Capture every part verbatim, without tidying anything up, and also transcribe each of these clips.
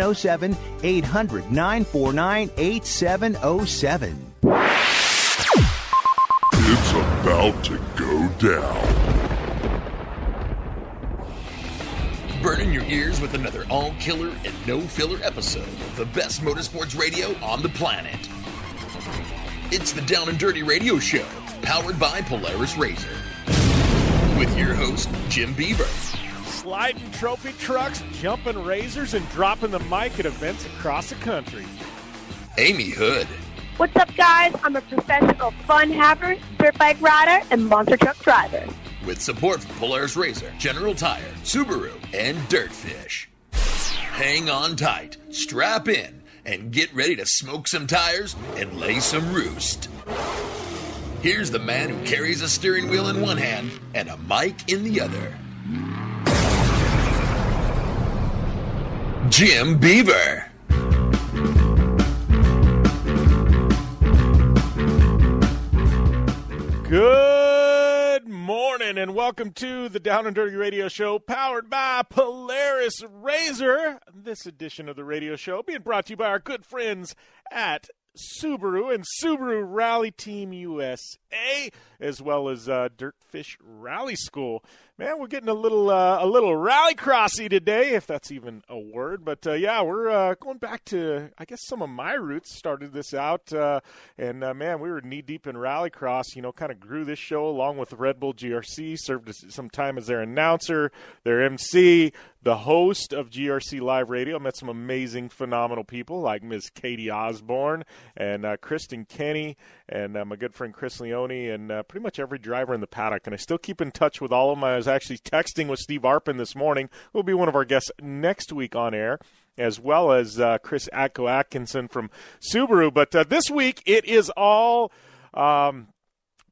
zero seven, eight hundred, nine four nine, eight seven zero seven. It's about to go down. Burning your ears with another all-killer and no-filler episode of the best motorsports radio on the planet. It's the Down and Dirty Radio Show, powered by Polaris Razor. With your host, Jim Beaver. Sliding trophy trucks, jumping razors, and dropping the mic at events across the country. Amy Hood. What's up, guys? I'm a professional fun haver, dirt bike rider, and monster truck driver. With support from Polaris Razor, General Tire, Subaru, and Dirtfish. Hang on tight, strap in, and get ready to smoke some tires and lay some roost. Here's the man who carries a steering wheel in one hand and a mic in the other. Jim Beaver. Good morning and welcome to the Down and Dirty Radio Show powered by Polaris Razor. This edition of the radio show being brought to you by our good friends at Subaru and Subaru Rally Team U S A, as well as uh, Dirtfish Rally School. Man, we're getting a little uh, a little rallycrossy today, if that's even a word. But uh, yeah, we're uh, going back to, I guess, some of my roots. Started this out, uh, and uh, man, we were knee deep in rallycross. You know, kind of grew this show along with Red Bull G R C. Served some time as their announcer, their M C, the host of G R C Live Radio. Met some amazing, phenomenal people like Miz Katie Osborne and uh, Kristen Kenny and uh, my good friend Chris Leone and uh, pretty much every driver in the paddock. And I still keep in touch with all of my. I was actually texting with Steve Arpin this morning, who will be one of our guests next week on air, as well as uh, Chris Atko Atkinson from Subaru. But uh, this week it is all um, –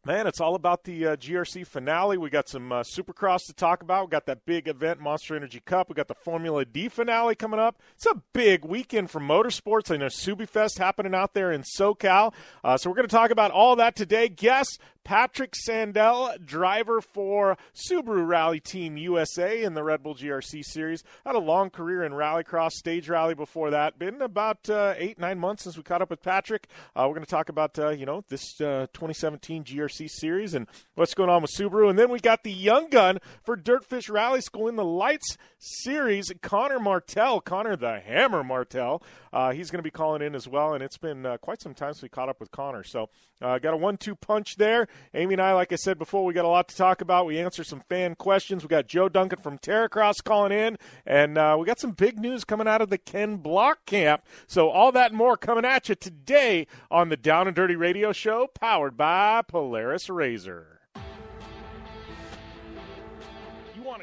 Man, it's all about the uh, G R C finale. We got some uh, Supercross to talk about. We got that big event, Monster Energy Cup. We got the Formula D finale coming up. It's a big weekend for motorsports. I know Subifest happening out there in SoCal. Uh, so we're going to talk about all that today. Guest Patrick Sandell, driver for Subaru Rally Team U S A in the Red Bull G R C Series. Had a long career in rallycross, stage rally before that. Been about uh, eight, nine months since we caught up with Patrick. Uh, we're going to talk about uh, you know this uh, twenty seventeen G R C Series and what's going on with Subaru. And then we got the young gun for Dirtfish Rally School in the Lights Series, Connor Martell. Connor the Hammer Martell. Uh, he's going to be calling in as well, and it's been uh, quite some time since we caught up with Connor. So uh, got a one two punch there. Amy and I, like I said before, we got a lot to talk about. We answer some fan questions. We got Joe Duncan from Terracross calling in, and uh, we got some big news coming out of the Ken Block camp. So all that and more coming at you today on the Down and Dirty Radio Show powered by Polaris Razor. You want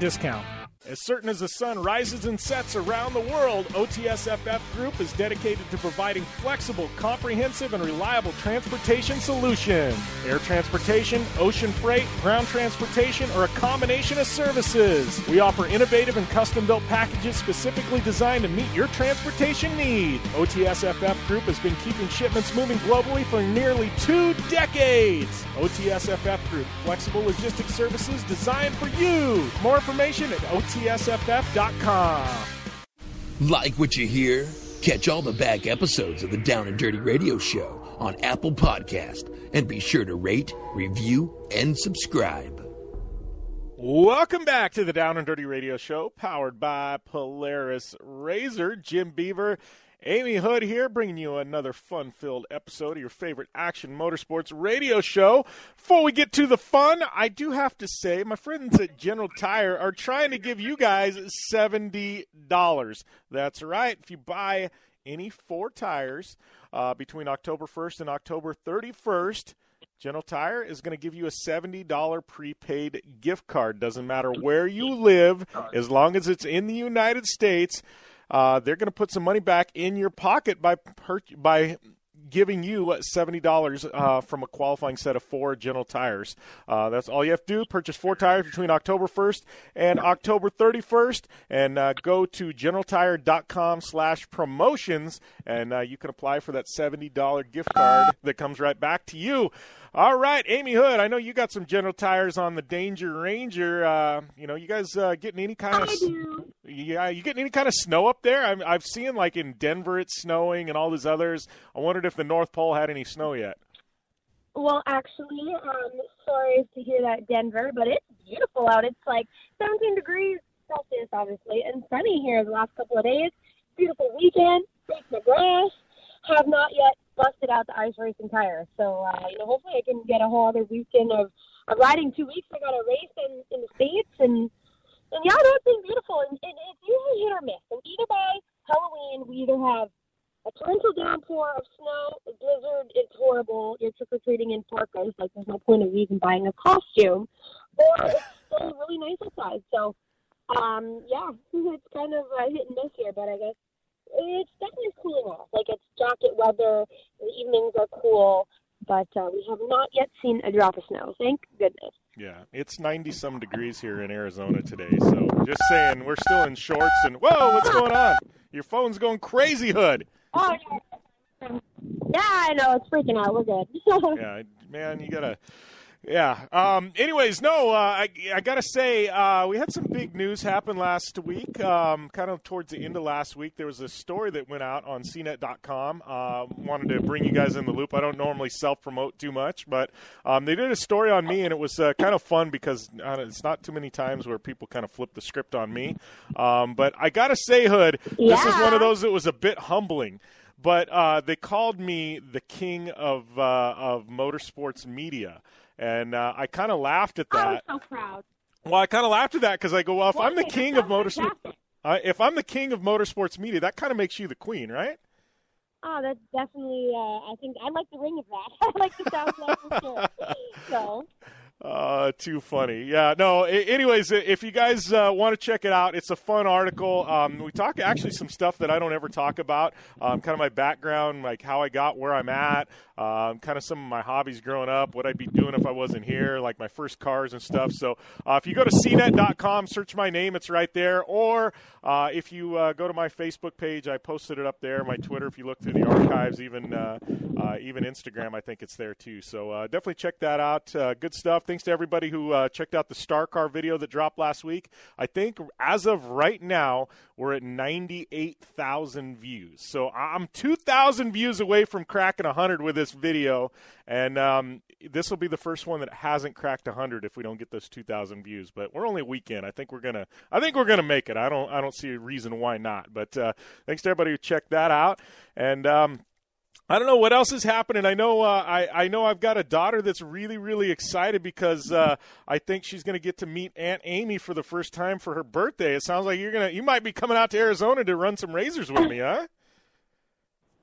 discount. As certain as the sun rises and sets around the world, O T S F F Group is dedicated to providing flexible, comprehensive, and reliable transportation solutions. Air transportation, ocean freight, ground transportation, or a combination of services. We offer innovative and custom-built packages specifically designed to meet your transportation needs. O T S F F Group has been keeping shipments moving globally for nearly two decades. O T S F F Group, flexible logistics services designed for you. More information at O T S F F Group dot com. O T S F F dot com. Like what you hear? Catch all the back episodes of the Down and Dirty Radio Show on Apple Podcast, and be sure to rate, review, and subscribe. Welcome back to the Down and Dirty Radio Show, powered by Polaris Razor. Jim Beaver, Amy Hood here, bringing you another fun-filled episode of your favorite action motorsports radio show. Before we get to the fun, I do have to say my friends at General Tire are trying to give you guys seventy dollars. That's right. If you buy any four tires uh, between October first and October thirty-first, General Tire is going to give you a seventy dollars prepaid gift card. Doesn't matter where you live, as long as it's in the United States. Uh, they're going to put some money back in your pocket by per- by giving you seventy dollars uh, from a qualifying set of four General Tires. Uh, that's all you have to do. Purchase four tires between October first and October thirty-first, and uh, go to generaltire.com slash promotions, and uh, you can apply for that seventy dollars gift card that comes right back to you. All right, Amy Hood, I know you got some General Tires on the Danger Ranger. Uh, you know, you guys uh, getting any kind of... I do. Yeah, you getting any kind of snow up there? I'm, I've seen, like, in Denver it's snowing and all these others. I wondered if the North Pole had any snow yet. Well, actually, um, sorry to hear that, Denver, but it's beautiful out. It's like seventeen degrees Celsius, obviously, and sunny here the last couple of days. Beautiful weekend. Break my grass. Have not yet busted out the ice racing tire. So, uh, you know, hopefully I can get a whole other weekend of, of riding. Two weeks I got a race in, in the States, and And yeah, that's been beautiful, and, and it's usually hit or miss. And either by Halloween, we either have a torrential downpour of snow, a blizzard, it's horrible, you're trick-or-treating in parkas, like there's no point of even buying a costume, or it's still really nice outside. So, um, yeah, it's kind of uh, hit and miss here, but I guess it's definitely cooling off. Like, it's jacket weather, the evenings are cool, but uh, we have not yet seen a drop of snow, thank goodness. Yeah, it's ninety-some degrees here in Arizona today, so just saying, we're still in shorts, and whoa, what's going on? Your phone's going crazy, Hood. Oh, yeah, yeah I know, it's freaking out, we're good. Yeah, man, you gotta, yeah. Um, anyways, no, uh, I, I gotta say, uh, we had some big news happen last week, um, kind of towards the end of last week. There was a story that went out on C net dot com. Uh, wanted to bring you guys in the loop. I don't normally self-promote too much, but um, they did a story on me, and it was uh, kind of fun because uh, it's not too many times where people kind of flip the script on me. Um, but I gotta say, Hood, yeah. This is one of those that was a bit humbling. But uh, they called me the king of uh, of motorsports media. And uh, I kind of laughed at that. I was so proud. Well, I kind of laughed at that because I go, well, if well, I'm the king of motorsports, uh, if I'm the king of motorsports media, that kind of makes you the queen, right? Oh, that's definitely. Uh, I think I like the ring of that. I like the sound of that for sure. So. Uh, too funny. Yeah. No. Anyways, if you guys uh, want to check it out, it's a fun article. Um, we talk actually some stuff that I don't ever talk about. Um, kind of my background, like how I got where I'm at. Um, kind of some of my hobbies growing up, what I'd be doing if I wasn't here, like my first cars and stuff. So uh, if you go to C net dot com, search my name, it's right there. Or uh, if you uh, go to my Facebook page, I posted it up there. My Twitter, if you look through the archives, even uh, uh, even Instagram, I think it's there too. So uh, definitely check that out. Uh, good stuff. Thanks to everybody who uh, checked out the Star Car video that dropped last week. I think as of right now, we're at ninety-eight thousand views. So I'm two thousand views away from cracking one hundred with this video. And um, this will be the first one that hasn't cracked one hundred if we don't get those two thousand views. But we're only a week in. I think we're gonna. I think we're gonna make it. I don't. I don't see a reason why not. But uh, thanks to everybody who checked that out. And. Um, I don't know what else is happening. I know uh, I, I know I've got a daughter that's really, really excited because uh, I think she's going to get to meet Aunt Amy for the first time for her birthday. It sounds like you're gonna you might be coming out to Arizona to run some razors with me, huh?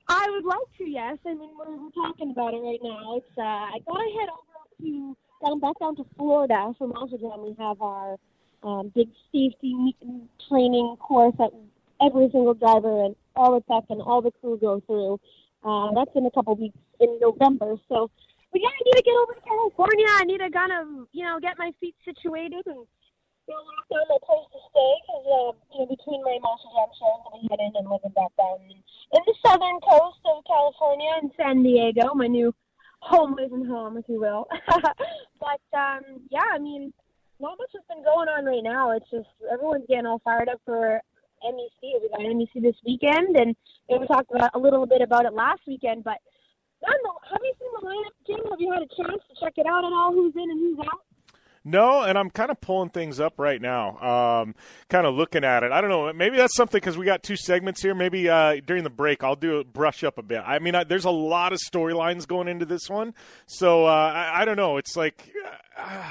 I would like to, yes. I mean, we're, we're talking about it right now. It's uh, I gotta head over to down back down to Florida for Monster Jam. We have our um, big safety training course that every single driver and all the tech and all the crew go through. Uh, that's in a couple weeks in November. So, but yeah, I need to get over to California. I need to kind of, you know, get my feet situated and go look down my place to stay because, uh, you know, between my Monster Jam shows, I'm heading and living back down in the southern coast of California and San Diego, my new home isn't home, if you will. But, um, yeah, I mean, not much has been going on right now. It's just everyone's getting all fired up for M E C. We got M E C this weekend, and we talked about a little bit about it last weekend. But have you seen the lineup, Jim? Have you had a chance to check it out at all? Who's in and who's out? No, and I'm kind of pulling things up right now, um, kind of looking at it. I don't know. Maybe that's something because we got two segments here. Maybe uh, during the break I'll do a brush up a bit. I mean, I, there's a lot of storylines going into this one. So uh, I, I don't know. It's like uh,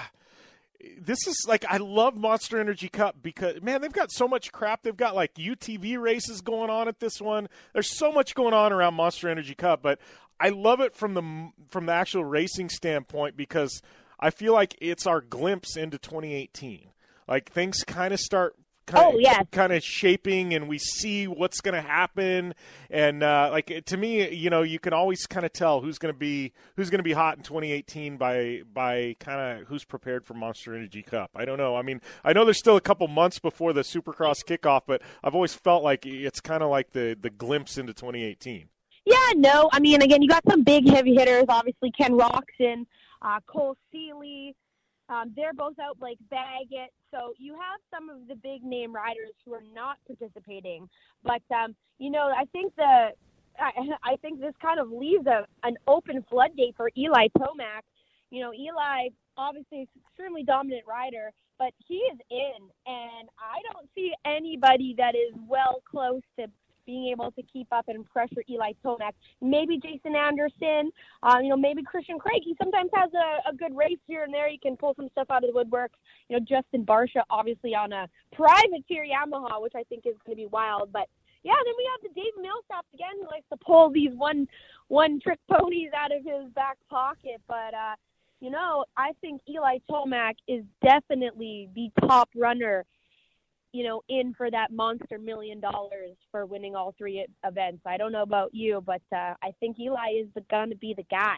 – This is like, I love Monster Energy Cup because, man, they've got so much crap. They've got like U T V races going on at this one. There's so much going on around Monster Energy Cup, but I love it from the from the actual racing standpoint because I feel like it's our glimpse into twenty eighteen. Like things kind of start kind, oh, yeah. kind of shaping and we see what's going to happen. And uh, like to me, you know, you can always kind of tell who's going to be who's going to be hot in twenty eighteen by by kind of who's prepared for Monster Energy Cup. I don't know. I mean, I know there's still a couple months before the Supercross kickoff, but I've always felt like it's kind of like the, the glimpse into twenty eighteen. Yeah, no. I mean, again, you got some big heavy hitters, obviously Ken Roxon, uh, Cole Seeley. Um, they're both out like Baggett. So you have some of the big name riders who are not participating. But, um, you know, I think the I, I think this kind of leaves a, an open floodgate for Eli Tomac. You know, Eli, obviously, is an extremely dominant rider, but he is in. And I don't see anybody that is well close to being able to keep up and pressure Eli Tomac. Maybe Jason Anderson, uh, you know, maybe Christian Craig. He sometimes has a, a good race here and there. He can pull some stuff out of the woodwork. You know, Justin Barcia, obviously, on a privateer Yamaha, which I think is going to be wild. But, yeah, then we have the Dave Millsap again, who likes to pull these one, one-trick ponies out of his back pocket. But, uh, you know, I think Eli Tomac is definitely the top runner, you know, in for that monster million dollars for winning all three events. I don't know about you, but uh, I think Eli is going to be the guy.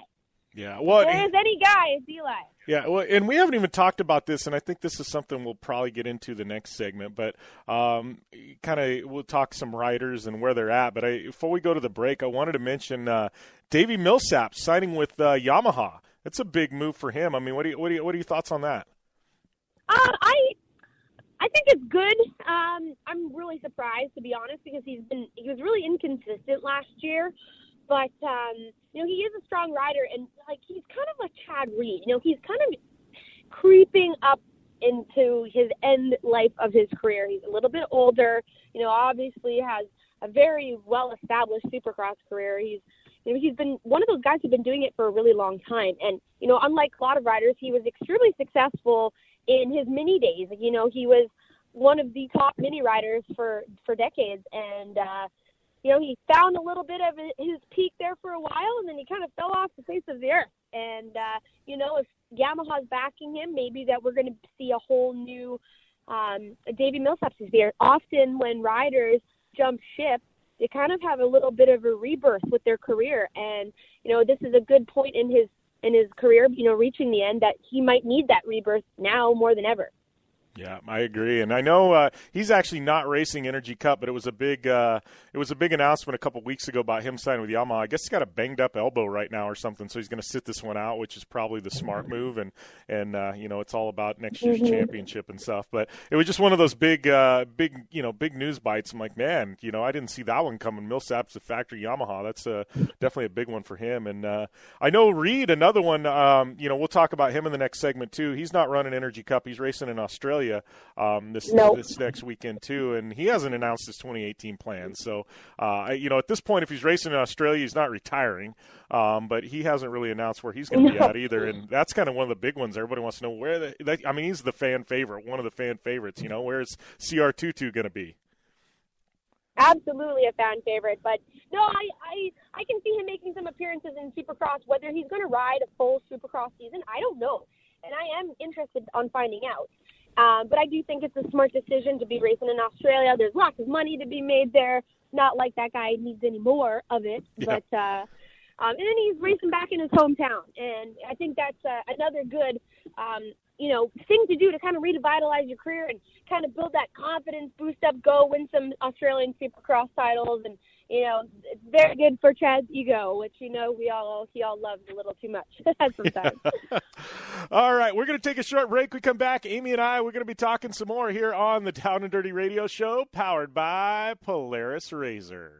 Yeah. Well, if there is any guy, it's Eli. Yeah. Well, and we haven't even talked about this, and I think this is something we'll probably get into the next segment, but um, kind of we'll talk some riders and where they're at. But I, before we go to the break, I wanted to mention uh, Davey Millsap signing with uh, Yamaha. That's a big move for him. I mean, what do you, what do you, what are your thoughts on that? Uh, I, I think it's good. Um, I'm really surprised, to be honest, because he's been he was really inconsistent last year. But, um, you know, he is a strong rider, and, like, he's kind of like Chad Reed. You know, he's kind of creeping up into his end life of his career. He's a little bit older. You know, obviously has a very well-established Supercross career. He's you know, he's been one of those guys who've been doing it for a really long time. And, you know, unlike a lot of riders, he was extremely successful in his mini days. You know, he was one of the top mini riders for, for decades. And, uh, you know, he found a little bit of his peak there for a while, and then he kind of fell off the face of the earth. And, uh, you know, if Yamaha's backing him, maybe that we're going to see a whole new um, Davey Millsap this year. Often when riders jump ship, they kind of have a little bit of a rebirth with their career. And, you know, this is a good point in his in his career, you know, reaching the end, that he might need that rebirth now more than ever. Yeah, I agree. And I know uh, he's actually not racing Energy Cup, but it was a big uh, it was a big announcement a couple weeks ago about him signing with Yamaha. I guess he's got a banged-up elbow right now or something, so he's going to sit this one out, which is probably the smart move. And, and uh, you know, it's all about next year's mm-hmm. championship and stuff. But it was just one of those big, uh, big, you know, big news bites. I'm like, man, you know, I didn't see that one coming. Millsap's the factory Yamaha. That's uh, definitely a big one for him. And uh, I know Reed, another one, um, you know, we'll talk about him in the next segment too. He's not running Energy Cup. He's racing in Australia. Um, this, nope. this next weekend too, and he hasn't announced his twenty eighteen plans. So, uh, you know, at this point, if he's racing in Australia, he's not retiring, um, but he hasn't really announced where he's going to no. be at either. And that's kind of one of the big ones. Everybody wants to know where. The, that, I mean, he's the fan favorite, one of the fan favorites. You know, where's C R twenty-two going to be? Absolutely a fan favorite, but no, I, I I can see him making some appearances in Supercross. Whether he's going to ride a full Supercross season, I don't know, and I am interested on finding out. Um, but I do think it's a smart decision to be racing in Australia. There's lots of money to be made there. Not like that guy needs any more of it. Yeah. But uh, um, and then he's racing back in his hometown. And I think that's uh, another good, um, you know, thing to do to kind of revitalize your career and kind of build that confidence, boost up, go win some Australian Supercross titles. And, you know, it's very good for Chad's ego, which, you know, we all he all loved a little too much sometimes. Yeah. All right, we're going to take a short break. We come back, Amy and I, we're going to be talking some more here on the Down and Dirty Radio Show, powered by Polaris Razor.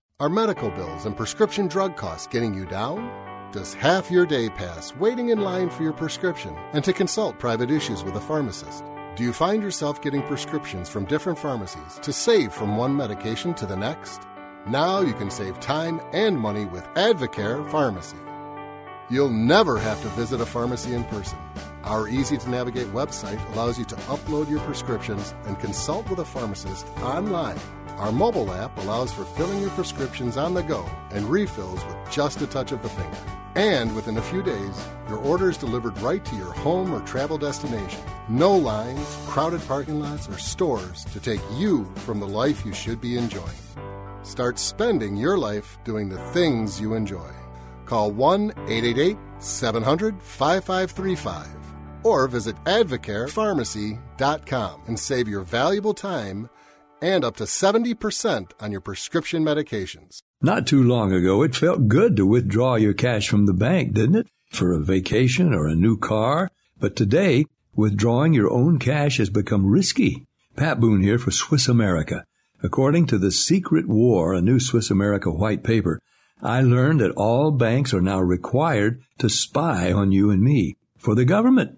Are medical bills and prescription drug costs getting you down? Does half your day pass waiting in line for your prescription and to consult private issues with a pharmacist? Do you find yourself getting prescriptions from different pharmacies to save from one medication to the next? Now you can save time and money with Advocare Pharmacy. You'll never have to visit a pharmacy in person. Our easy-to-navigate website allows you to upload your prescriptions and consult with a pharmacist online. Our mobile app allows for filling your prescriptions on the go and refills with just a touch of the finger. And within a few days, your order is delivered right to your home or travel destination. No lines, crowded parking lots, or stores to take you from the life you should be enjoying. Start spending your life doing the things you enjoy. Call one eight eight eight, seven hundred, five five three five or visit advocare pharmacy dot com and save your valuable time and up to seventy percent on your prescription medications. Not too long ago, it felt good to withdraw your cash from the bank, didn't it? For a vacation or a new car. But today, withdrawing your own cash has become risky. Pat Boone here for Swiss America. According to The Secret War, a new Swiss America white paper, I learned that all banks are now required to spy on you and me for the government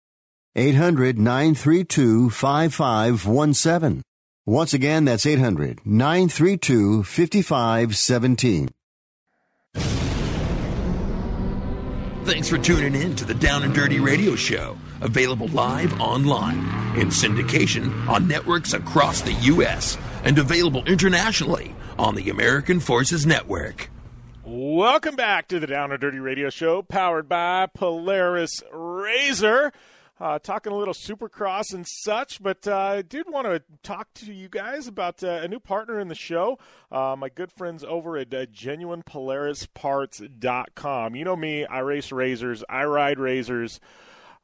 eight hundred, nine three two, five five one seven. Once again, that's eight hundred, nine three two, five five one seven. Thanks for tuning in to the Down and Dirty Radio Show, available live online, in syndication on networks across the U S, and available internationally on the American Forces Network. Welcome back to the Down and Dirty Radio Show, powered by Polaris Razor. Uh, talking a little Supercross and such, but uh, I did want to talk to you guys about uh, a new partner in the show, uh, my good friends over at uh, Genuine Polaris Parts dot com. You know me, I race razors, I ride razors,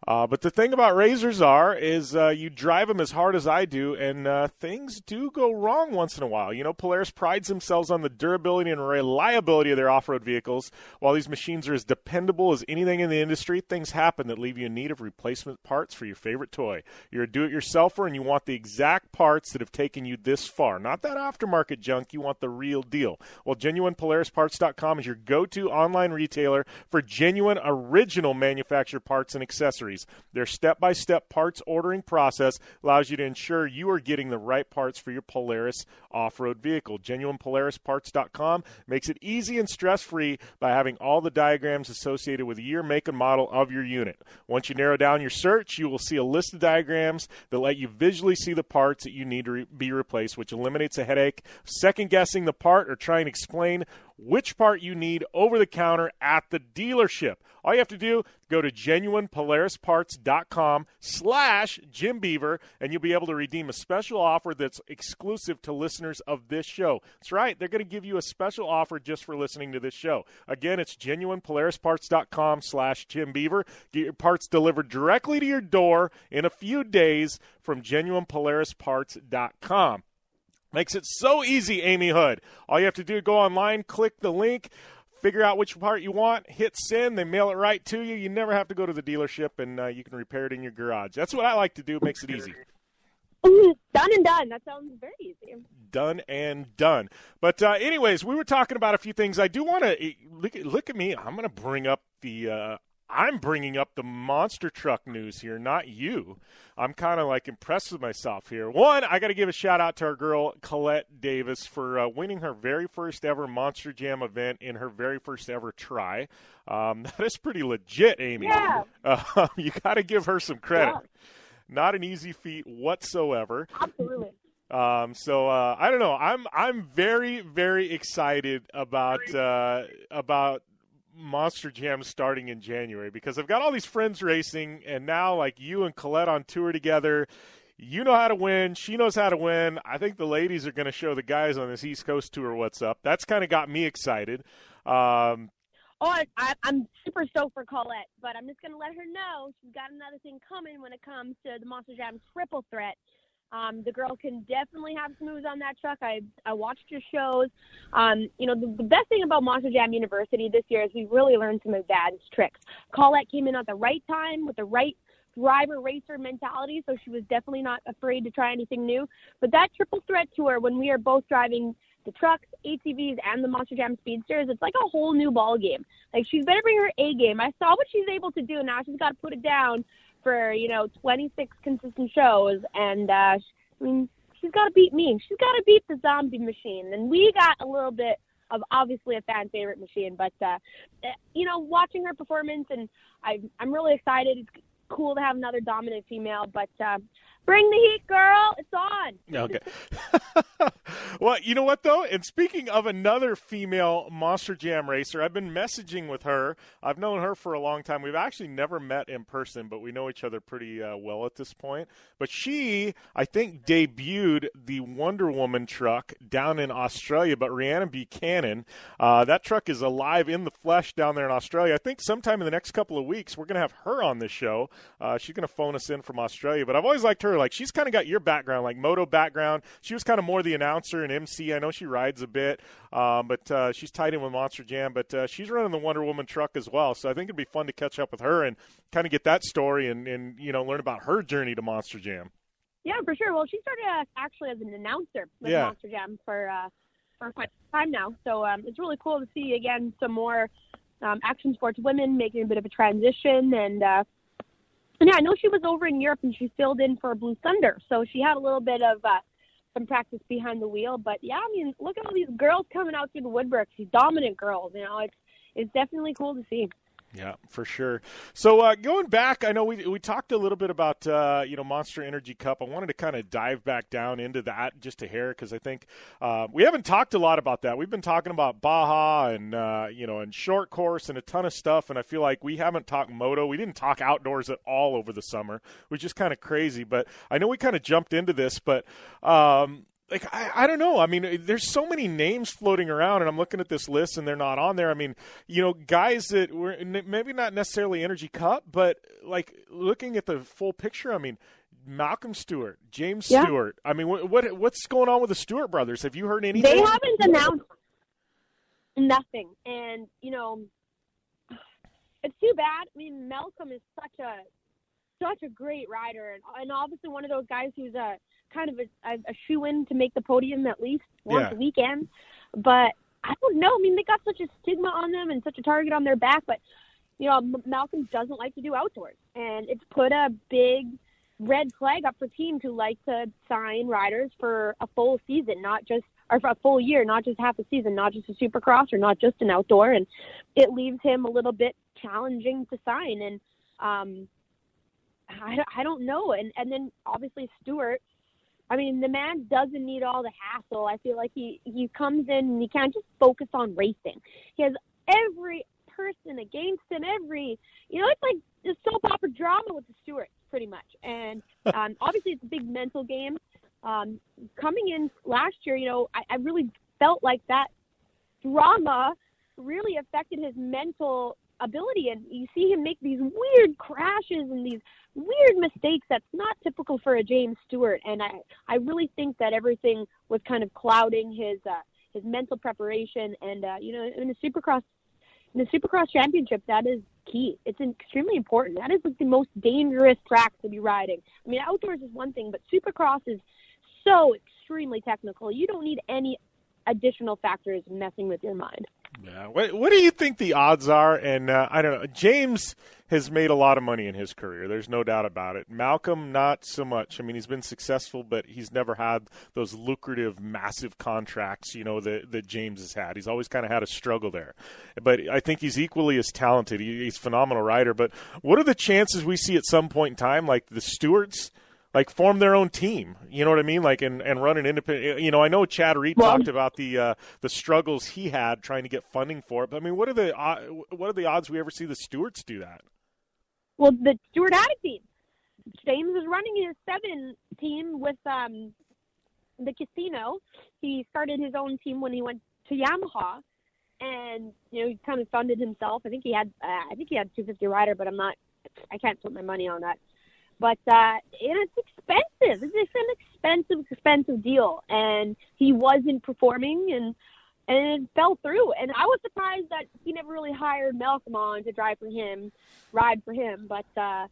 uh, but the thing about razors are is uh, you drive them as hard as I do, and uh, things do go wrong once in a while. You know, Polaris prides themselves on the durability and reliability of their off-road vehicles. While these machines are as dependable as anything in the industry, things happen that leave you in need of replacement parts for your favorite toy. You're a do-it-yourselfer, and you want the exact parts that have taken you this far. Not that aftermarket junk. You want the real deal. Well, Genuine Polaris Parts dot com is your go-to online retailer for genuine, original manufactured parts and accessories. Their step-by-step parts ordering process allows you to ensure you are getting the right parts for your Polaris off-road vehicle. Genuine Polaris Parts dot com makes it easy and stress-free by having all the diagrams associated with the year, make, and model of your unit. Once you narrow down your search, you will see a list of diagrams that let you visually see the parts that you need to re- be replaced, which eliminates a headache of second-guessing the part or trying to explain which part you need over the counter at the dealership. All you have to do, go to genuine polaris parts dot com slash Jim Beaver, and you'll be able to redeem a special offer that's exclusive to listeners of this show. That's right. They're going to give you a special offer just for listening to this show. Again, it's genuine polaris parts dot com slash Jim Beaver. Get your parts delivered directly to your door in a few days from genuine polaris parts dot com. Makes it so easy, Amy Hood. All you have to do is go online, click the link, figure out which part you want, hit send, they mail it right to you. You never have to go to the dealership, and uh, you can repair it in your garage. That's what I like to do. It makes it easy. Done and done. That sounds very easy. Done and done. But uh, anyways, we were talking about a few things. I do want to look, look at me. I'm going to bring up the uh, – I'm bringing up the monster truck news here, not you. I'm kind of like impressed with myself here. One, I got to give a shout out to our girl Colette Davis for uh, winning her very first ever Monster Jam event in her very first ever try. Um, that is pretty legit, Amy. Yeah. Uh, you got to give her some credit. Yeah. Not an easy feat whatsoever. Absolutely. Um, so uh, I don't know. I'm I'm very very excited about uh, about. Monster Jam starting in January, because I've got all these friends racing, and now like you and Colette on tour together, you know how to win, she knows how to win. I think the ladies are going to show the guys on this East Coast tour what's up. That's kind of got me excited. Um, oh, I, I'm super stoked for Colette, but I'm just going to let her know she's got another thing coming when it comes to the Monster Jam triple threat. Um, the girl can definitely have some moves on that truck. I I watched your shows. Um, you know, the, the best thing about Monster Jam University this year is we really learned some advanced tricks. Colette came in at the right time with the right driver racer mentality, so she was definitely not afraid to try anything new. But that triple threat tour, when we are both driving the trucks, A T Vs, and the Monster Jam Speedsters, it's like a whole new ball game. Like, she's better bring her A game. I saw what she's able to do, and now she's got to put it down for, you know, twenty-six consistent shows, and uh, I mean, she's got to beat me. She's got to beat the zombie machine, and we got a little bit of obviously a fan favorite machine. But uh, you know, watching her performance, and I, I'm really excited. It's cool to have another dominant female, but uh, bring the heat, girl. It's on. Okay. Well, you know what though? And speaking of another female Monster Jam racer, I've been messaging with her. I've known her for a long time. We've actually never met in person, but we know each other pretty uh, well at this point. But she, I think, debuted the Wonder Woman truck down in Australia. But Rhiannon Buchanan, uh, that truck is alive in the flesh down there in Australia. I think sometime in the next couple of weeks, we're going to have her on this show. Uh, she's going to phone us in from Australia. But I've always liked her. Like, she's kind of got your background, like moto background. She was kind of more the announcer and M C. I know she rides a bit, um, but uh, she's tied in with Monster Jam. But uh, she's running the Wonder Woman truck as well, so I think it'd be fun to catch up with her and kind of get that story and, and you know, learn about her journey to Monster Jam. Yeah, for sure. Well, she started uh, actually as an announcer with yeah. Monster Jam for uh, for quite some time now. So um, it's really cool to see, again, some more um, action sports women making a bit of a transition. And, uh, and, yeah, I know she was over in Europe and she filled in for Blue Thunder. So she had a little bit of uh, some practice behind the wheel. But, yeah, I mean, look at all these girls coming out through the woodwork. These dominant girls, you know. It's, it's definitely cool to see. Yeah, for sure. So uh, going back, I know we we talked a little bit about, uh, you know, Monster Energy Cup. I wanted to kind of dive back down into that just a hair because I think uh, we haven't talked a lot about that. We've been talking about Baja and, uh, you know, and short course and a ton of stuff, and I feel like we haven't talked moto. We didn't talk outdoors at all over the summer, which is kind of crazy. But I know we kind of jumped into this, but um, – Like, I, I don't know. I mean, there's so many names floating around, and I'm looking at this list, and they're not on there. I mean, you know, guys that were maybe not necessarily Energy Cup, but, like, looking at the full picture, I mean, Malcolm Stewart, James yeah. Stewart. I mean, what, what what's going on with the Stewart brothers? Have you heard anything? They haven't announced nothing. And, you know, it's too bad. I mean, Malcolm is such a such a great rider, and, and obviously one of those guys who's a – kind of a, a shoe-in to make the podium at least once yeah. a weekend. But I don't know. I mean, they got such a stigma on them and such a target on their back. But, you know, M- Malcolm doesn't like to do outdoors. And it's put a big red flag up for teams who like to sign riders for a full season, not just – or for a full year, not just half a season, not just a Supercross or not just an outdoor. And it leaves him a little bit challenging to sign. And um, I, I don't know. And, and then, obviously, Stewart – I mean, the man doesn't need all the hassle. I feel like he, he comes in and he can't just focus on racing. He has every person against him, every, you know, it's like the soap opera drama with the Stewarts, pretty much. And um, obviously it's a big mental game. Um, coming in last year, you know, I, I really felt like that drama really affected his mental ability. And you see him make these weird crashes and these weird mistakes that's not typical for a James Stewart, and I, I really think that everything was kind of clouding his uh, his mental preparation. And uh, you know, in the Supercross in the Supercross Championship, that is key. It's extremely important. That is like the most dangerous track to be riding. I mean, outdoors is one thing, but Supercross is so extremely technical. You don't need any additional factors messing with your mind. Yeah. What, what do you think the odds are? And uh, I don't know. James has made a lot of money in his career. There's no doubt about it. Malcolm, not so much. I mean, he's been successful, but he's never had those lucrative, massive contracts, you know, that, that James has had. He's always kind of had a struggle there. But I think he's equally as talented. He, he's a phenomenal rider. But what are the chances we see at some point in time, like the Stewarts, like, form their own team, you know what I mean? Like, and, and run an independent, you know, I know Chad Reed well, talked about the uh, the struggles he had trying to get funding for it. But, I mean, what are the uh, what are the odds we ever see the Stewarts do that? Well, the Stewart had a team. James is running his seven team with um, the casino. He started his own team when he went to Yamaha. And, you know, he kind of funded himself. I think he had, uh, I think he had two fifty rider, but I'm not, I can't put my money on that. But uh, it's expensive. It's an expensive, expensive deal. And he wasn't performing, and and it fell through. And I was surprised that he never really hired Malcolm on to drive for him, ride for him. But uh,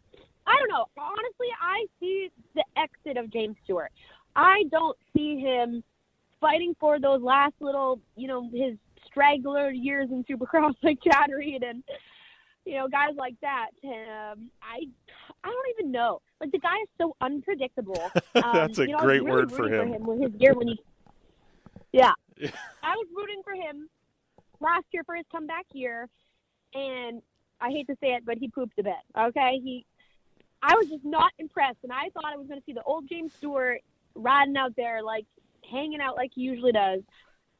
I don't know. Honestly, I see the exit of James Stewart. I don't see him fighting for those last little, you know, his straggler years in Supercross like Chad Reed and, you know, guys like that. Um, I I don't even know. Like, the guy is so unpredictable. Um, That's a you know, great really word for him. For him his year when he, yeah. I was rooting for him last year for his comeback year, and I hate to say it, but he pooped the bed, okay? He, I was just not impressed, and I thought I was going to see the old James Stewart riding out there, like, hanging out like he usually does.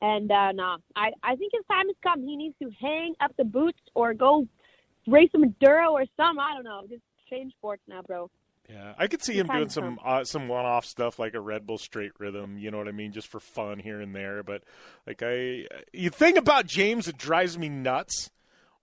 And, uh, nah, I, I think his time has come. He needs to hang up the boots or go race some enduro or some, I don't know, just change sports now, bro. Yeah, I could see him doing some uh, some one-off stuff like a Red Bull straight rhythm, you know what I mean, just for fun here and there. But, like, I, the thing about James that drives me nuts,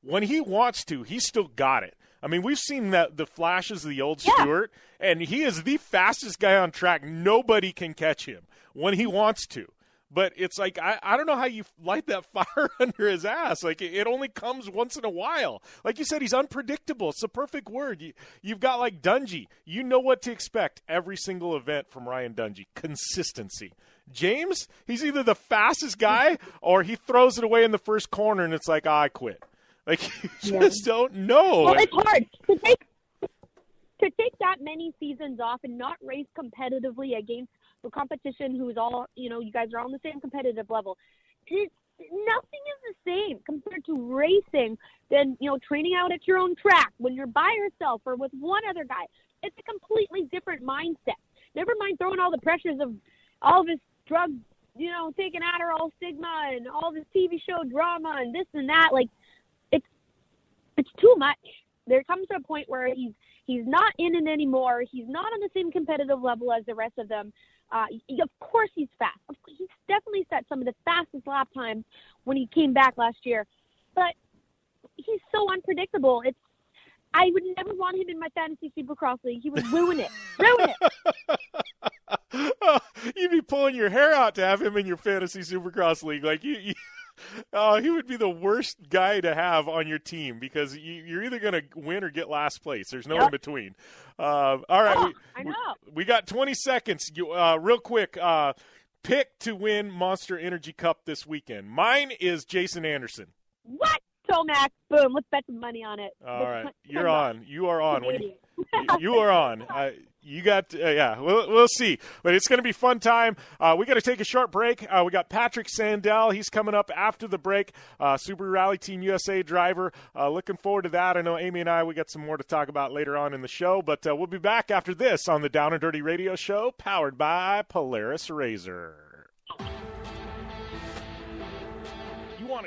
when he wants to, he's still got it. I mean, we've seen that the flashes of the old yeah. Stewart, and he is the fastest guy on track. Nobody can catch him when he wants to. But it's like, I, I don't know how you light that fire under his ass. Like, it, it only comes once in a while. Like you said, he's unpredictable. It's the perfect word. You, you've got, like, Dungey. You know what to expect every single event from Ryan Dungey. Consistency. James, he's either the fastest guy or he throws it away in the first corner and it's like, oh, I quit. Like, you yeah. just don't know. Well, it's hard to take, to take that many seasons off and not race competitively against the competition who's all, you know, you guys are on the same competitive level. It's, nothing is the same compared to racing than, you know, training out at your own track when you're by yourself or with one other guy. It's a completely different mindset. Never mind throwing all the pressures of all this drug, you know, taking Adderall stigma and all this T V show drama and this and that. Like, it's it's too much. There comes to a point where he's he's not in it anymore. He's not on the same competitive level as the rest of them. Uh, of course he's fast. He's definitely set some of the fastest lap times when he came back last year. But he's so unpredictable. It's I would never want him in my fantasy Supercross league. He would ruin it. Ruin it. Oh, you'd be pulling your hair out to have him in your fantasy Supercross league. Like you, you oh, he would be the worst guy to have on your team because you, you're either going to win or get last place. There's no yep. in between. Uh, all right, oh, we, I know. We, we got twenty seconds. You, uh, real quick, uh, pick to win Monster Energy Cup this weekend. Mine is Jason Anderson. What? Tomac, boom, let's bet some money on it. All right, you're on. You are on. When you, you are on. Uh, you got, uh, yeah, we'll, we'll see. But it's going to be fun time. Uh, we got to take a short break. Uh, we got Patrick Sandell. He's coming up after the break, uh, Subaru Rally Team U S A driver. Uh, looking forward to that. I know Amy and I, we got some more to talk about later on in the show. But uh, we'll be back after this on the Down and Dirty Radio Show, powered by Polaris Razor. Want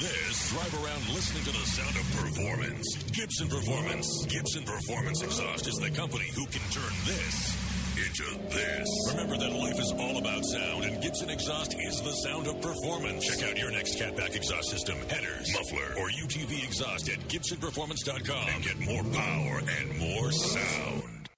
This drive around listening to the sound of performance. Gibson Performance. Gibson Performance Exhaust is the company who can turn this into this. Remember that life is all about sound, and Gibson Exhaust is the sound of performance. Check out your next catback exhaust system, headers, muffler, or U T V exhaust at Gibson Performance dot com and get more power and more sound.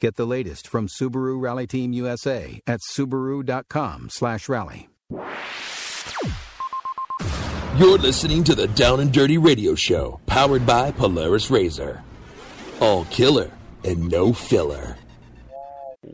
Get the latest from Subaru Rally Team U S A at Subaru dot com slash rally. You're listening to the Down and Dirty Radio Show, powered by Polaris Razor. All killer and no filler.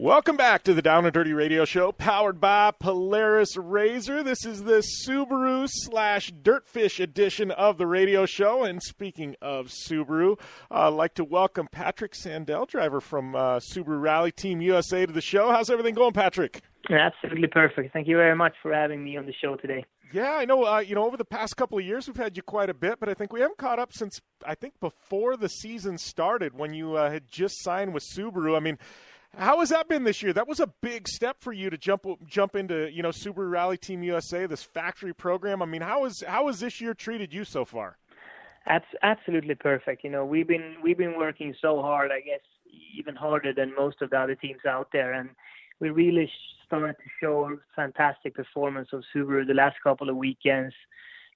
Welcome back to the Down and Dirty Radio Show, powered by Polaris Razor. This is the Subaru slash Dirtfish edition of the radio show. And speaking of Subaru, uh, I'd like to welcome Patrick Sandell, driver from uh, Subaru Rally Team U S A, to the show. How's everything going, Patrick? Absolutely perfect. Thank you very much for having me on the show today. Yeah, I know, uh, you know, over the past couple of years, we've had you quite a bit, but I think we haven't caught up since, I think, before the season started when you uh, had just signed with Subaru. I mean, how has that been this year? That was a big step for you to jump jump into, you know, Subaru Rally Team U S A, this factory program. I mean, how is how has this year treated you so far? Absolutely perfect. You know, we've been we've been working so hard, I guess, even harder than most of the other teams out there, and we really started to show fantastic performance of Subaru the last couple of weekends.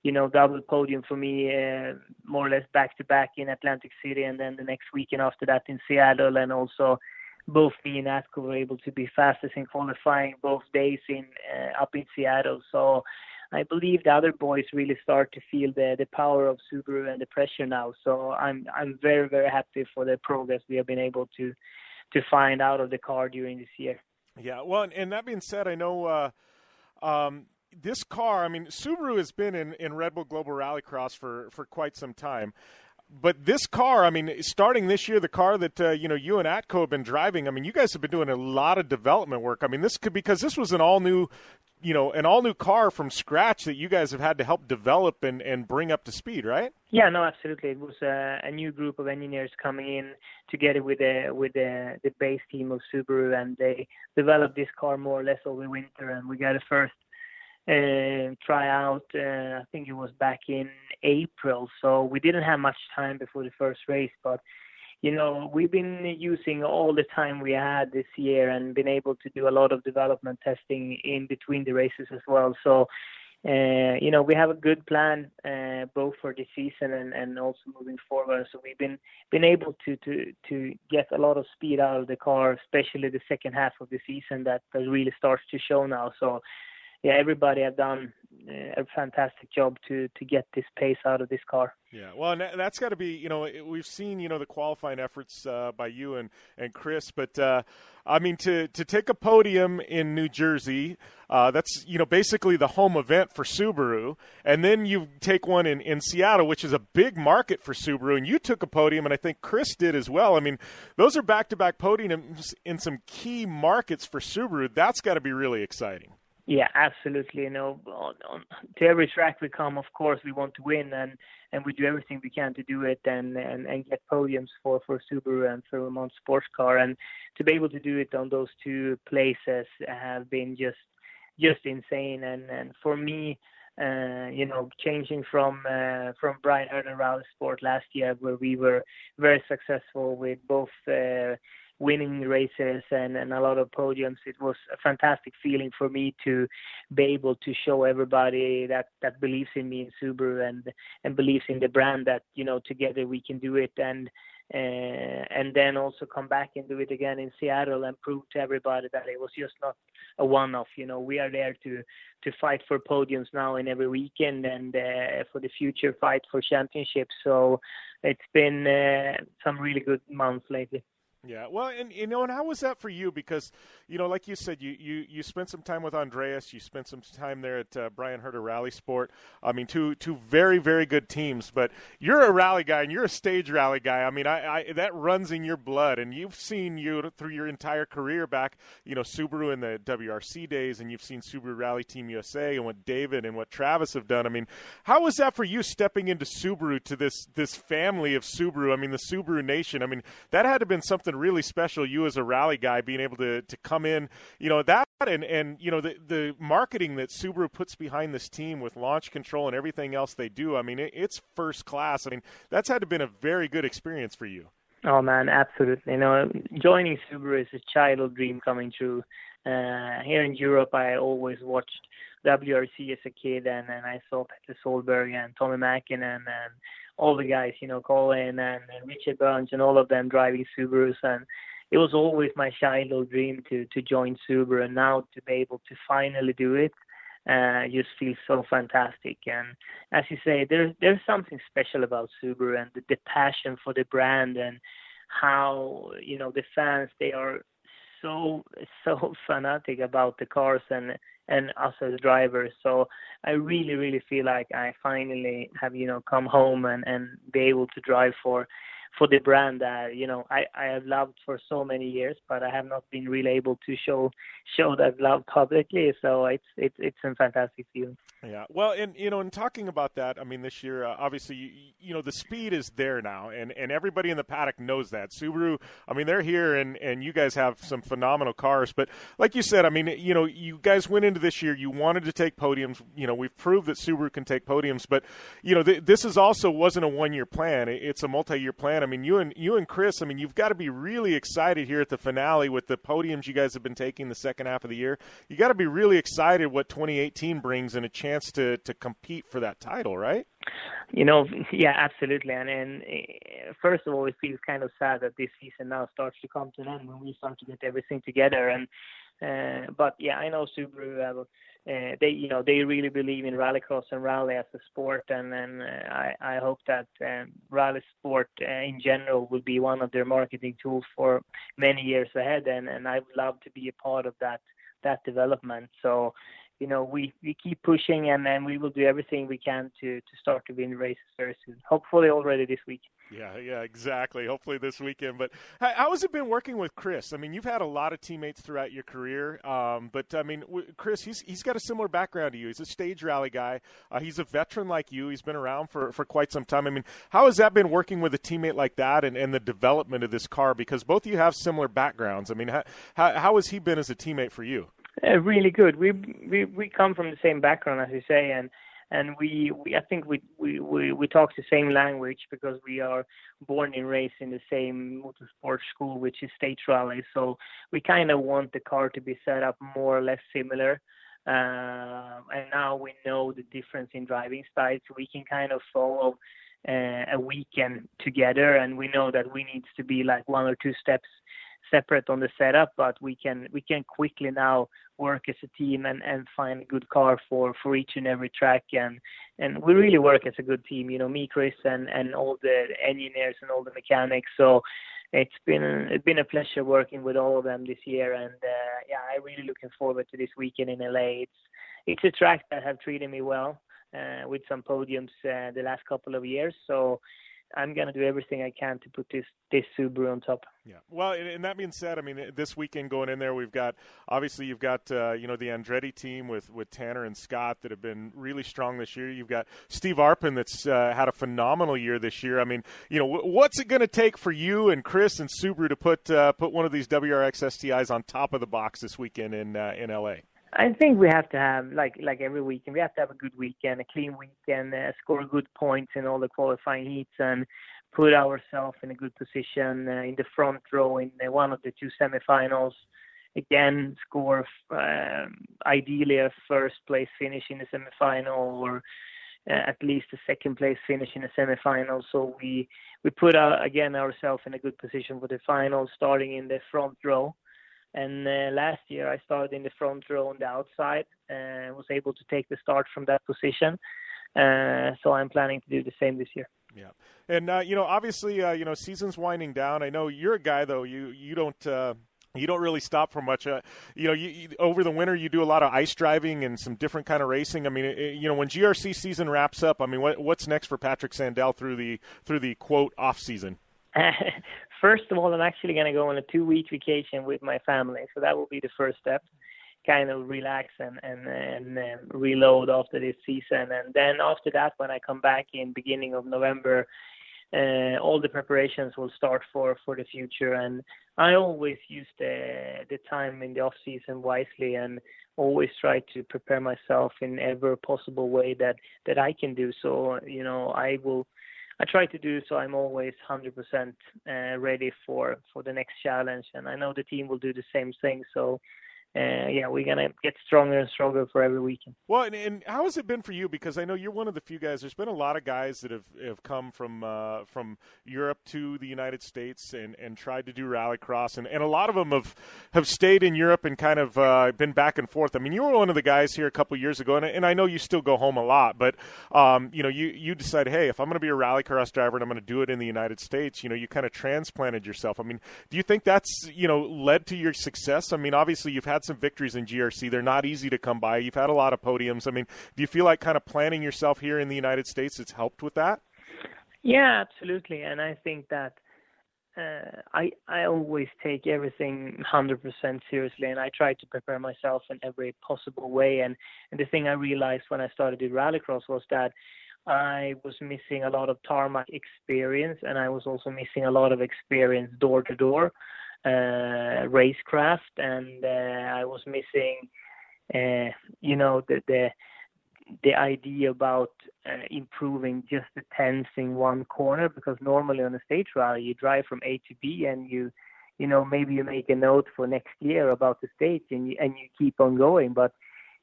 You know, double podium for me, uh, more or less back to back in Atlantic City, and then the next weekend after that in Seattle, and also both me and Atco were able to be fastest in qualifying both days in uh, up in Seattle. So I believe the other boys really start to feel the the power of Subaru and the pressure now. So I'm I'm very, very happy for the progress we have been able to to find out of the car during this year. Yeah, well, and that being said, I know uh, um, this car, I mean, Subaru has been in, in Red Bull Global Rallycross for, for quite some time. But this car, I mean, starting this year, the car that, uh, you know, you and Atco have been driving, I mean, you guys have been doing a lot of development work. I mean, this could, because this was an all-new, you know, an all-new car from scratch that you guys have had to help develop and, and bring up to speed, right? Yeah, no, absolutely. It was a, a new group of engineers coming in together with the, with the, the base team of Subaru, and they developed this car more or less over winter, and we got a first Uh, try out, uh, I think it was back in April, so we didn't have much time before the first race, but you know, we've been using all the time we had this year and been able to do a lot of development testing in between the races as well. So uh, you know, we have a good plan uh, both for this season and, and also moving forward, so we've been been able to, to, to get a lot of speed out of the car, especially the second half of the season that really starts to show now. So yeah, everybody have done a fantastic job to, to get this pace out of this car. Yeah, well, and that's got to be, you know, we've seen, you know, the qualifying efforts uh, by you and, and Chris, but, uh, I mean, to, to take a podium in New Jersey, uh, that's, you know, basically the home event for Subaru, and then you take one in, in Seattle, which is a big market for Subaru, and you took a podium, and I think Chris did as well. I mean, those are back-to-back podiums in some key markets for Subaru. That's got to be really exciting. Yeah, absolutely. You know, on, on, to every track we come, of course, we want to win, and, and we do everything we can to do it and, and, and get podiums for, for Subaru and for Vermont Sports Car. And to be able to do it on those two places have been just just insane. And, and for me, uh, you know, changing from uh, from Brian Herder Rally Sport last year, where we were very successful with both uh, winning races and, and a lot of podiums, it was a fantastic feeling for me to be able to show everybody that, that believes in me and Subaru and, and believes in the brand that, you know, together we can do it, and uh, and then also come back and do it again in Seattle and prove to everybody that it was just not a one-off. You know, we are there to, to fight for podiums now in every weekend and uh, for the future fight for championships. So it's been uh, some really good months lately. Yeah, well, and you know, and how was that for you? Because, you know, like you said, you, you, you spent some time with Andreas, you spent some time there at uh, Brian Herder Rally Sport. I mean, two two very, very good teams, but you're a rally guy and you're a stage rally guy. I mean, I, I that runs in your blood, and you've seen you through your entire career back, you know, Subaru in the W R C days, and you've seen Subaru Rally Team U S A and what David and what Travis have done. I mean, how was that for you stepping into Subaru, to this, this family of Subaru? I mean, the Subaru Nation, I mean, that had to have been something really special, you as a rally guy being able to to come in, you know, that and and you know, the the marketing that Subaru puts behind this team with launch control and everything else they do. I mean, it, it's first class. I mean, that's had to been a very good experience for you. Oh man, absolutely. You know, joining Subaru is a childhood dream coming true. Uh, here in Europe, I always watched W R C as a kid, and, and I saw Petter Solberg and Tommy Mäkinen and, and all the guys, you know, Colin and, and Richard Burns and all of them driving Subarus. And it was always my childhood dream to, to join Subaru, and now to be able to finally do it, uh, just feels so fantastic. And as you say, there's, there's something special about Subaru and the, the passion for the brand and how, you know, the fans, they are so so fanatic about the cars and and us as drivers. So I really really feel like I finally have you know come home and and be able to drive for for the brand that you know I I have loved for so many years, but I have not been really able to show show that love publicly. So it's it's it's a fantastic feeling. Yeah, well, and you know, in talking about that, I mean, this year uh, obviously you, you know the speed is there now, and and everybody in the paddock knows that Subaru. I mean, they're here, and and you guys have some phenomenal cars. But like you said, I mean, you know, you guys went into this year, you wanted to take podiums. You know, we've proved that Subaru can take podiums, but you know, th- this is also wasn't a one year plan. It's a multi year plan. I mean, you and you and Chris, I mean, you've got to be really excited here at the finale with the podiums you guys have been taking the second half of the year. You got to be really excited what twenty eighteen brings and a chance to, to compete for that title, right? You know, yeah, absolutely. And, and first of all, it feels kind of sad that this season now starts to come to an end when we start to get everything together. And uh, but yeah, I know Subaru have. Uh, they, you know, they really believe in rallycross and rally as a sport, and, and uh, I, I hope that um, rally sport uh, in general will be one of their marketing tools for many years ahead, and, and I would love to be a part of that that development. So, you know, we, we keep pushing, and then we will do everything we can to, to start to win races very soon, hopefully already this week. Yeah, yeah, exactly. Hopefully this weekend. But how has it been working with Chris? I mean, you've had a lot of teammates throughout your career, um, but I mean, w- Chris, he's he's got a similar background to you. He's a stage rally guy. Uh, he's a veteran like you. He's been around for, for quite some time. I mean, how has that been working with a teammate like that and, and the development of this car? Because both of you have similar backgrounds. I mean, how how, how has he been as a teammate for you? Uh, really good. We, we we come from the same background, as you say, and. And we, we, I think we, we, we, we talk the same language because we are born and raised in the same motorsport school, which is stage rally. So we kind of want the car to be set up more or less similar. Uh, and now we know the difference in driving styles. We can kind of follow uh, a weekend together, and we know that we need to be like one or two steps separate on the setup, but we can we can quickly now work as a team and, and find a good car for, for each and every track, and and we really work as a good team, you know, me, Chris, and, and all the engineers and all the mechanics. So it's been it's been a pleasure working with all of them this year, and uh, yeah, I'm really looking forward to this weekend in L A. It's it's a track that have treated me well uh, with some podiums uh, the last couple of years, so I'm going to do everything I can to put this, this Subaru on top. Yeah. Well, and, and that being said, I mean, this weekend going in there, we've got, obviously you've got, uh, you know, the Andretti team with, with Tanner and Scott that have been really strong this year. You've got Steve Arpin that's uh, had a phenomenal year this year. I mean, you know, w- what's it going to take for you and Chris and Subaru to put, uh, put one of these W R X S T Is on top of the box this weekend in, uh, in L A? I think we have to have, like like every weekend, we have to have a good weekend, a clean weekend, uh, score good points in all the qualifying heats, and put ourselves in a good position uh, in the front row in the, one of the two semifinals. Again, score uh, ideally a first place finish in the semifinal, or uh, at least a second place finish in the semifinal. So we we put uh, again ourselves in a good position for the final, starting in the front row. And uh, last year, I started in the front row on the outside and was able to take the start from that position. Uh, so I'm planning to do the same this year. Yeah. And, uh, you know, obviously, uh, you know, season's winding down. I know you're a guy, though, you, you don't uh... – you don't really stop for much. Uh, you know, you, you, over the winter, you do a lot of ice driving and some different kind of racing. I mean, it, you know, when G R C season wraps up, I mean, what, what's next for Patrick Sandell through the, through the quote, off season? First of all, I'm actually going to go on a two-week vacation with my family, so that will be the first step. Kind of relax and and, and um, reload after this season, and then after that, when I come back in beginning of November, uh, all the preparations will start for, for the future. And I always use the the time in the off season wisely, and always try to prepare myself in every possible way that that I can do. So you know, I will. I try to do so I'm always one hundred percent uh, ready for, for the next challenge. And I know the team will do the same thing. So uh, yeah, we're going to get stronger and stronger for every weekend. Well, and, and how has it been for you? Because I know you're one of the few guys. There's been a lot of guys that have, have come from uh, from Europe to the United States and, and tried to do rallycross, and, and a lot of them have, have stayed in Europe and kind of uh, been back and forth. I mean, you were one of the guys here a couple years ago, and, and I know you still go home a lot, but um, you know, you, you decide, hey, if I'm going to be a rallycross driver and I'm going to do it in the United States, you know, you kind of transplanted yourself. I mean, do you think that's, you know, led to your success? I mean, obviously you've had some victories in G R C. They're not easy to come by. You've had a lot of podiums. I mean, do you feel like kind of planning yourself here in the United States has helped with that? Yeah, absolutely. And I think that uh, I I always take everything one hundred percent seriously, and I try to prepare myself in every possible way. And, and the thing I realized when I started to do rallycross was that I was missing a lot of tarmac experience, and I was also missing a lot of experience door-to-door uh, racecraft, and uh, I was missing, uh, you know, the the, the idea about uh, improving just the tenths in one corner, because normally on a stage rally you drive from A to B, and you, you know, maybe you make a note for next year about the stage, and you, and you keep on going, but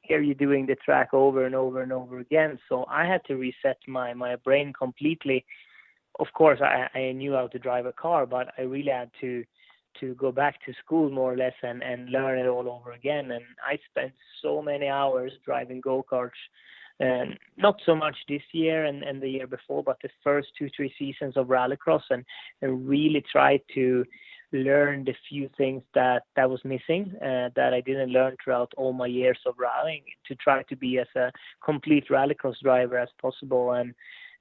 here you're doing the track over and over and over again. So I had to reset my, my brain completely. Of course, I, I knew how to drive a car, but I really had to to go back to school more or less and, and learn it all over again. And I spent so many hours driving go-karts, and not so much this year and, and the year before, but the first two, three seasons of rallycross, and, and really tried to learned a few things that that was missing uh, that I didn't learn throughout all my years of rallying, to try to be as a complete rallycross driver as possible, and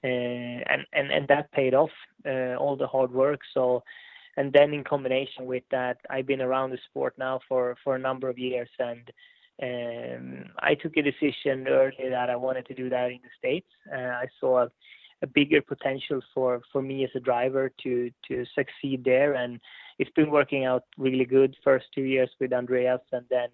uh, and, and and that paid off, uh, all the hard work. So, and then in combination with that, I've been around the sport now for for a number of years, and um, I took a decision early that I wanted to do that in the States. uh, I saw a, a bigger potential for for me as a driver to to succeed there, and it's been working out really good. First two years with Andreas, and then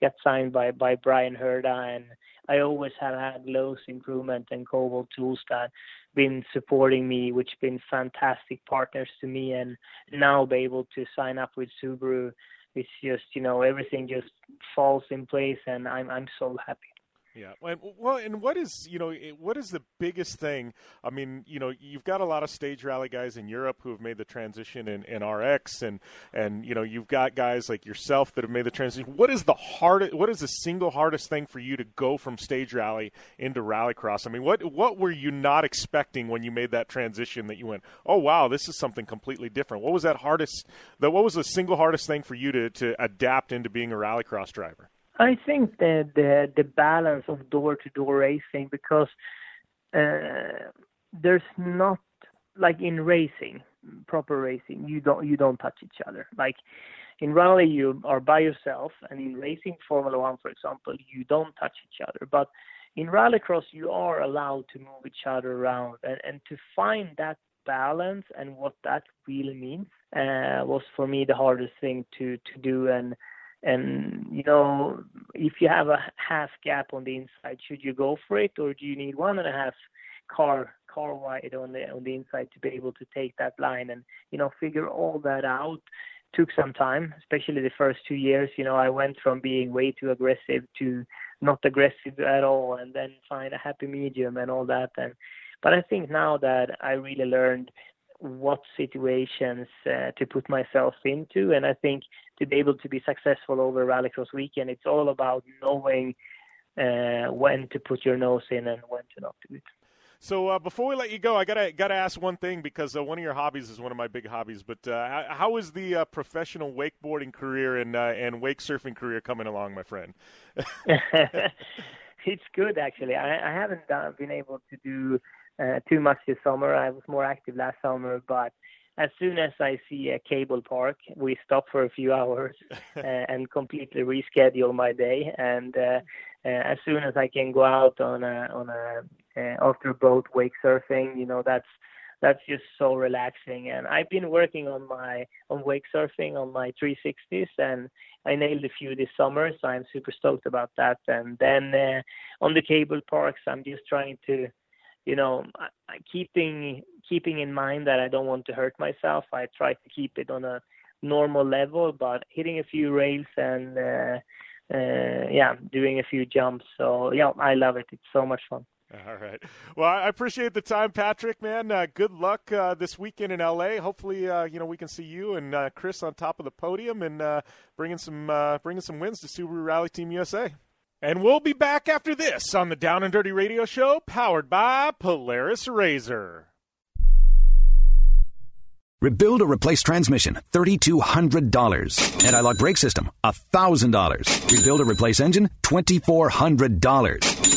got signed by, by Brian Herda. And I always have had Lowe's Improvement and Cobalt Tools that been supporting me, which been fantastic partners to me. And now be able to sign up with Subaru, it's just, you know, everything just falls in place, and I'm I'm so happy. Yeah. Well, and what is, you know, what is the biggest thing? I mean, you know, you've got a lot of stage rally guys in Europe who have made the transition in, in R X, and, and, you know, you've got guys like yourself that have made the transition. What is the hardest, what is the single hardest thing for you to go from stage rally into rallycross? I mean, what, what were you not expecting when you made that transition that you went, oh, wow, this is something completely different? What was that hardest, the, what was the single hardest thing for you to, to adapt into being a rallycross driver? I think the, the the balance of door-to-door racing, because uh, there's not, like in racing, proper racing, you don't you don't touch each other. Like in rally, you are by yourself, and in racing, Formula One, for example, you don't touch each other. But in rallycross, you are allowed to move each other around, and, and to find that balance and what that really means uh, was for me the hardest thing to, to do. And And, you know, if you have a half gap on the inside, should you go for it, or do you need one and a half car car wide on the on the inside to be able to take that line? And, you know, figure all that out took some time, especially the first two years. You know, I went from being way too aggressive to not aggressive at all, and then find a happy medium and all that. And but I think now that I really learned what situations uh, to put myself into. And I think to be able to be successful over rallycross weekend, it's all about knowing uh, when to put your nose in and when to not do it. So uh, before we let you go, I gotta gotta ask one thing, because uh, one of your hobbies is one of my big hobbies. But uh, how is the uh, professional wakeboarding career and uh, and wake surfing career coming along, my friend? It's good, actually. I, I haven't done, been able to do Uh, too much this summer. I was more active last summer, but as soon as I see a cable park, we stop for a few hours uh, and completely reschedule my day. And uh, uh, as soon as I can go out on a on a uh, after boat wake surfing, you know, that's that's just so relaxing. And I've been working on my on wake surfing on my three sixties, and I nailed a few this summer, so I'm super stoked about that. And then uh, on the cable parks, I'm just trying to, you know, I, I keeping keeping in mind that I don't want to hurt myself. I try to keep it on a normal level, but hitting a few rails and uh, uh, yeah, doing a few jumps. So yeah, I love it. It's so much fun. All right. Well, I appreciate the time, Patrick, man. Uh, good luck uh, this weekend in L A. Hopefully, uh, you know, we can see you and uh, Chris on top of the podium and uh, bringing some uh, bringing some wins to Subaru Rally Team U S A. And we'll be back after this on the Down and Dirty Radio Show, powered by Polaris Razor. Rebuild or replace transmission, thirty-two hundred dollars. Anti-lock brake system, one thousand dollars. Rebuild or replace engine, twenty-four hundred dollars.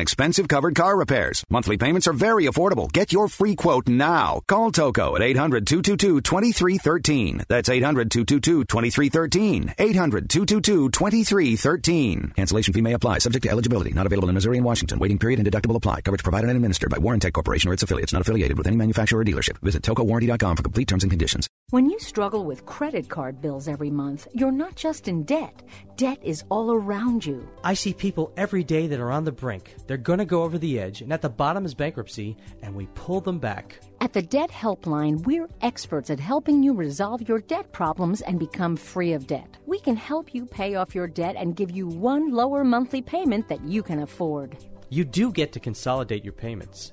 expensive covered car repairs. Monthly payments are very affordable. Get your free quote now. Call Toco at eight hundred, two two two, two three one three. That's eight hundred, two two two, two three one three. eight hundred, two two two, two three one three. Cancellation fee may apply. Subject to eligibility. Not available in Missouri and Washington. Waiting period and deductible apply. Coverage provided and administered by Warrantech Corporation or its affiliates. Not affiliated with any manufacturer or dealership. Visit toco warranty dot com for complete terms and conditions. When you struggle with credit card bills every month, you're not just in debt. Debt is all around you. I see people every day that are on the brink. They're going to go over the edge, and at the bottom is bankruptcy, and we pull them back. At the Debt Helpline, we're experts at helping you resolve your debt problems and become free of debt. We can help you pay off your debt and give you one lower monthly payment that you can afford. You do get to consolidate your payments.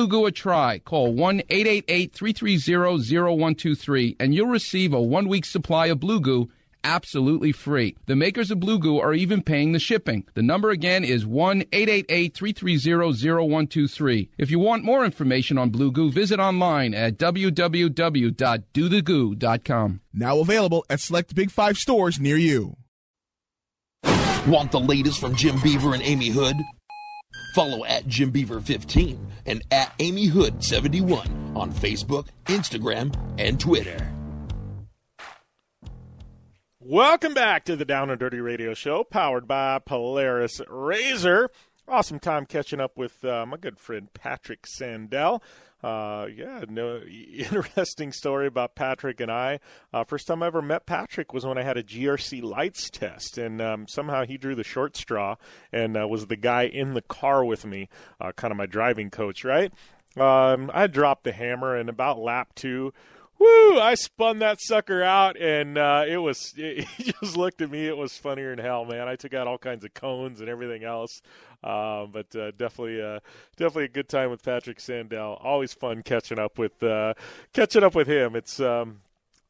Blue Goo a try. Call one eight eight eight, three three zero, zero one two three and you'll receive a one-week supply of Blue Goo absolutely free. The makers of Blue Goo are even paying the shipping. The number again is one eight eight eight, three three zero, zero one two three. If you want more information on Blue Goo, visit online at w w w dot do the goo dot com. Now available at select Big Five stores near you. Want the latest from Jim Beaver and Amy Hood? Follow at Jim Beaver fifteen and at Amy Hood seventy-one on Facebook, Instagram, and Twitter. Welcome back to the Down and Dirty Radio Show, powered by Polaris Razor. Awesome time catching up with uh, my good friend Patrick Sandell. Uh, yeah, no interesting story about Patrick and I. Uh, first time I ever met Patrick was when I had a G R C lights test, and um, somehow he drew the short straw and uh, was the guy in the car with me, uh, kind of my driving coach, right? Um, I dropped the hammer, and about lap two, woo, I spun that sucker out, and uh, it was, it, he just looked at me. It was funnier than hell, man. I took out all kinds of cones and everything else. Uh, but uh, definitely, uh, definitely a good time with Patrick Sandell. Always fun catching up with, uh, catching up with him. It's, um,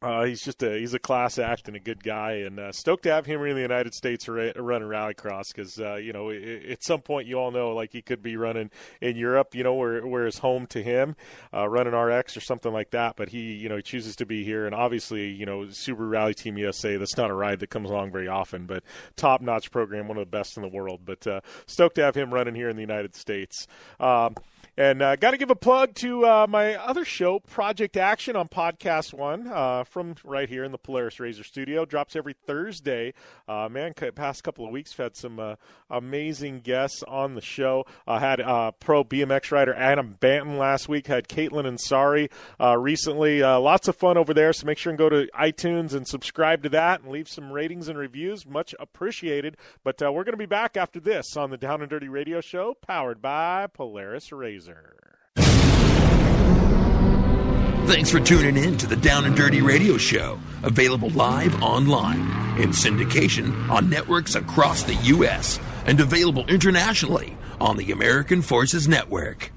uh, he's just a, he's a class act and a good guy, and uh, stoked to have him in the United States ra- running rallycross because, uh, you know, it, at some point you all know, like, he could be running in Europe, you know, where where is home to him, uh, running R X or something like that, but he, you know, he chooses to be here, and obviously, you know, Subaru Rally Team U S A, that's not a ride that comes along very often, but top-notch program, one of the best in the world, but uh, stoked to have him running here in the United States. Um And uh, got to give a plug to uh, my other show, Project Action, on Podcast One. Uh, from right here in the Polaris Razor studio. Drops every Thursday. Uh, man, past couple of weeks, we've had some uh, amazing guests on the show. I uh, had uh, pro B M X rider Adam Banton last week. Had Caitlin Ansari uh, recently. Uh, lots of fun over there, so make sure and go to iTunes and subscribe to that and leave some ratings and reviews. Much appreciated. But uh, we're going to be back after this on the Down and Dirty Radio Show, powered by Polaris Razor. Thanks for tuning in to the Down and Dirty Radio Show, available live online, in syndication on networks across the U S, and available internationally on the American Forces Network.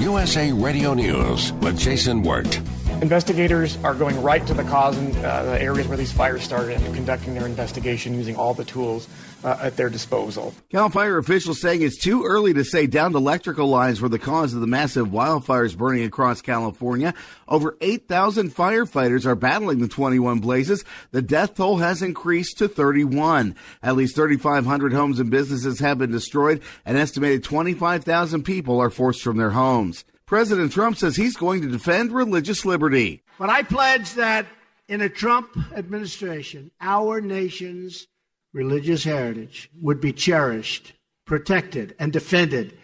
U S A Radio News with Jason Wirt. Investigators are going right to the cause and uh, the areas where these fires started and conducting their investigation using all the tools uh, at their disposal. Cal Fire officials saying it's too early to say downed electrical lines were the cause of the massive wildfires burning across California. Over eight thousand firefighters are battling the twenty-one blazes. The death toll has increased to thirty-one. At least three thousand five hundred homes and businesses have been destroyed. An estimated twenty-five thousand people are forced from their homes. President Trump says he's going to defend religious liberty. But I pledge that in a Trump administration, our nation's religious heritage would be cherished, protected, and defended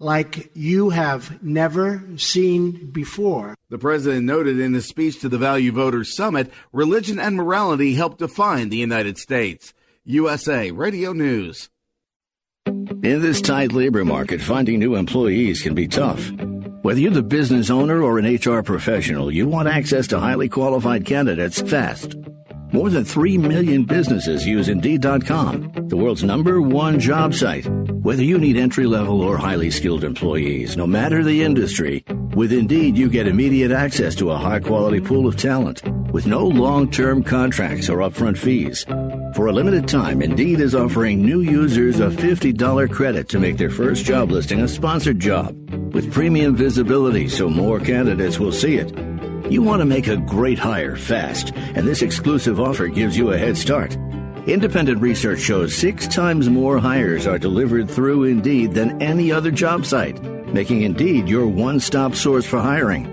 like you have never seen before. The president noted in his speech to the Value Voters Summit, religion and morality help define the United States. U S A Radio News. In this tight labor market, finding new employees can be tough. Whether you're the business owner or an H R professional, you want access to highly qualified candidates fast. More than three million businesses use Indeed dot com, the world's number one job site. Whether you need entry-level or highly skilled employees, no matter the industry, with Indeed you get immediate access to a high-quality pool of talent with no long-term contracts or upfront fees. For a limited time, Indeed is offering new users a fifty dollars credit to make their first job listing a sponsored job with premium visibility so more candidates will see it. You want to make a great hire fast, and this exclusive offer gives you a head start. Independent research shows six times more hires are delivered through Indeed than any other job site, making Indeed your one-stop source for hiring.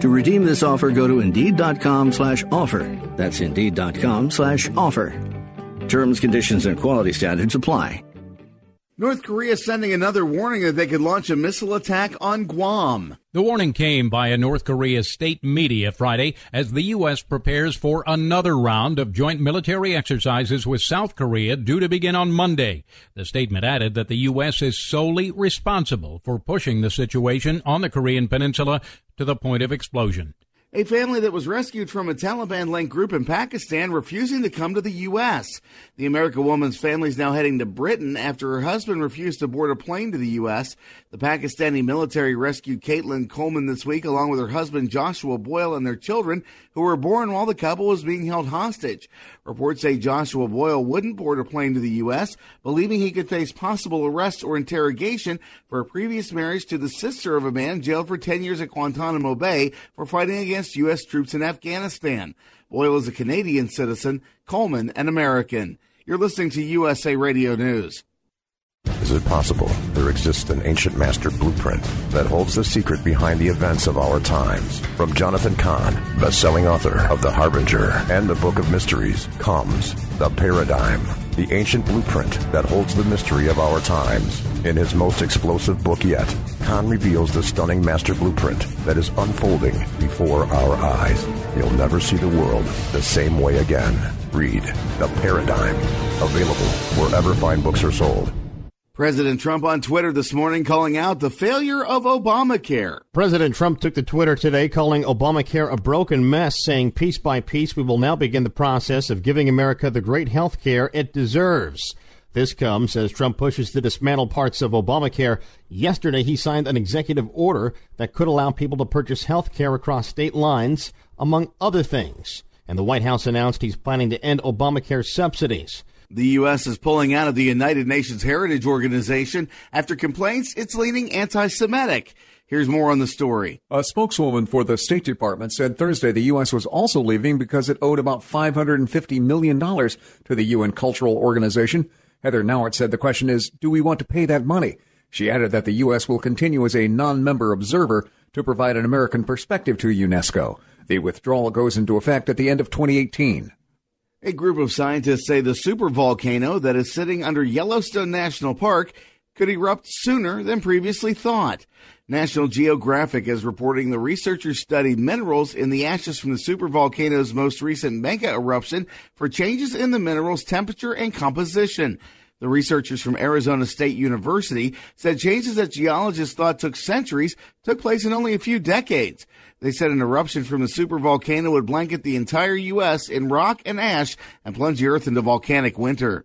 To redeem this offer, go to Indeed.com slash offer. That's Indeed.com slash offer. Terms, conditions, and quality standards apply. North Korea is sending another warning that they could launch a missile attack on Guam. The warning came via North Korea's state media Friday as the U S prepares for another round of joint military exercises with South Korea due to begin on Monday. The statement added that the U S is solely responsible for pushing the situation on the Korean peninsula to the point of explosion. A family that was rescued from a Taliban-linked group in Pakistan refusing to come to the U S. The American woman's family is now heading to Britain after her husband refused to board a plane to the U S. The Pakistani military rescued Caitlin Coleman this week along with her husband Joshua Boyle and their children, who were born while the couple was being held hostage. Reports say Joshua Boyle wouldn't board a plane to the U S, believing he could face possible arrest or interrogation for a previous marriage to the sister of a man jailed for ten years at Guantanamo Bay for fighting against U S troops in Afghanistan. Boyle is a Canadian citizen, Coleman an American. You're listening to U S A Radio News. Is it possible there exists an ancient master blueprint that holds the secret behind the events of our times? From Jonathan Cahn, best-selling author of The Harbinger and The Book of Mysteries, comes The Paradigm, the ancient blueprint that holds the mystery of our times. In his most explosive book yet, Cahn reveals the stunning master blueprint that is unfolding before our eyes. You'll never see the world the same way again. Read The Paradigm, available wherever fine books are sold. President Trump on Twitter this morning calling out the failure of Obamacare. President Trump took to Twitter today calling Obamacare a broken mess, saying piece by piece we will now begin the process of giving America the great health care it deserves. This comes as Trump pushes to dismantle parts of Obamacare. Yesterday, he signed an executive order that could allow people to purchase health care across state lines, among other things. And the White House announced he's planning to end Obamacare subsidies. The U S is pulling out of the United Nations Heritage Organization after complaints it's leaning anti-Semitic. Here's more on the story. A spokeswoman for the State Department said Thursday the U S was also leaving because it owed about five hundred fifty million dollars to the U N Cultural Organization. Heather Nauert said the question is, do we want to pay that money? She added that the U S will continue as a non-member observer to provide an American perspective to UNESCO. The withdrawal goes into effect at the end of twenty eighteen. A group of scientists say the supervolcano that is sitting under Yellowstone National Park could erupt sooner than previously thought. National Geographic is reporting the researchers studied minerals in the ashes from the supervolcano's most recent mega eruption for changes in the mineral's temperature and composition. The researchers from Arizona State University said changes that geologists thought took centuries took place in only a few decades. They said an eruption from the supervolcano would blanket the entire U S in rock and ash and plunge the Earth into volcanic winter.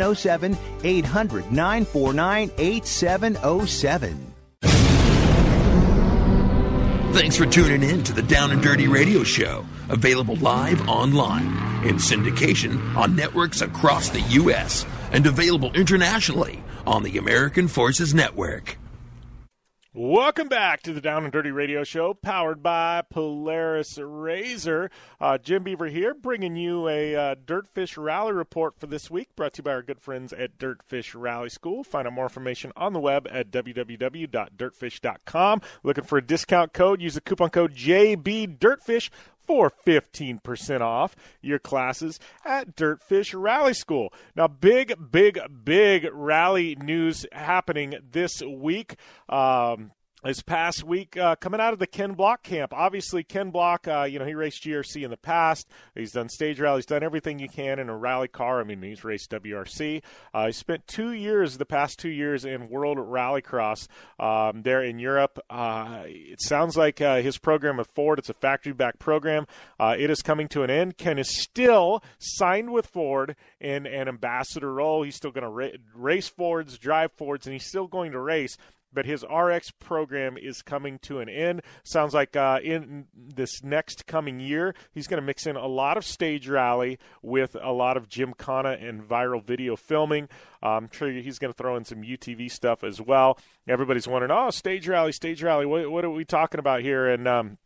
zero seven, eight hundred, nine four nine, eight seven zero seven. Thanks for tuning in to the Down and Dirty Radio Show, available live online in syndication on networks across the U S and available internationally on the American Forces Network. Welcome back to the Down and Dirty Radio Show, powered by Polaris Razor. Uh, Jim Beaver here, bringing you a uh, Dirtfish Rally report for this week, brought to you by our good friends at Dirtfish Rally School. Find out more information on the web at w w w dot dirtfish dot com. Looking for a discount code? Use the coupon code J B Dirtfish for fifteen percent off your classes at Dirtfish Rally School. Now, big, big, big rally news happening this week. Um, this past week, uh, coming out of the Ken Block camp. Obviously, Ken Block, uh, you know, he raced G R C in the past. He's done stage rallies, done everything you can in a rally car. I mean, he's raced W R C. Uh, he spent two years, the past two years, in World Rallycross um, there in Europe. Uh, it sounds like uh, his program with Ford, it's a factory-backed program. Uh, it is coming to an end. Ken is still signed with Ford in an ambassador role. He's still going to ra- race Fords, drive Fords, and he's still going to race. But his R X program is coming to an end. Sounds like uh, in this next coming year, he's going to mix in a lot of stage rally with a lot of gymkhana and viral video filming. I'm sure he's going to throw in some U T V stuff as well. Everybody's wondering, oh, stage rally, stage rally. What, what are we talking about here? And um,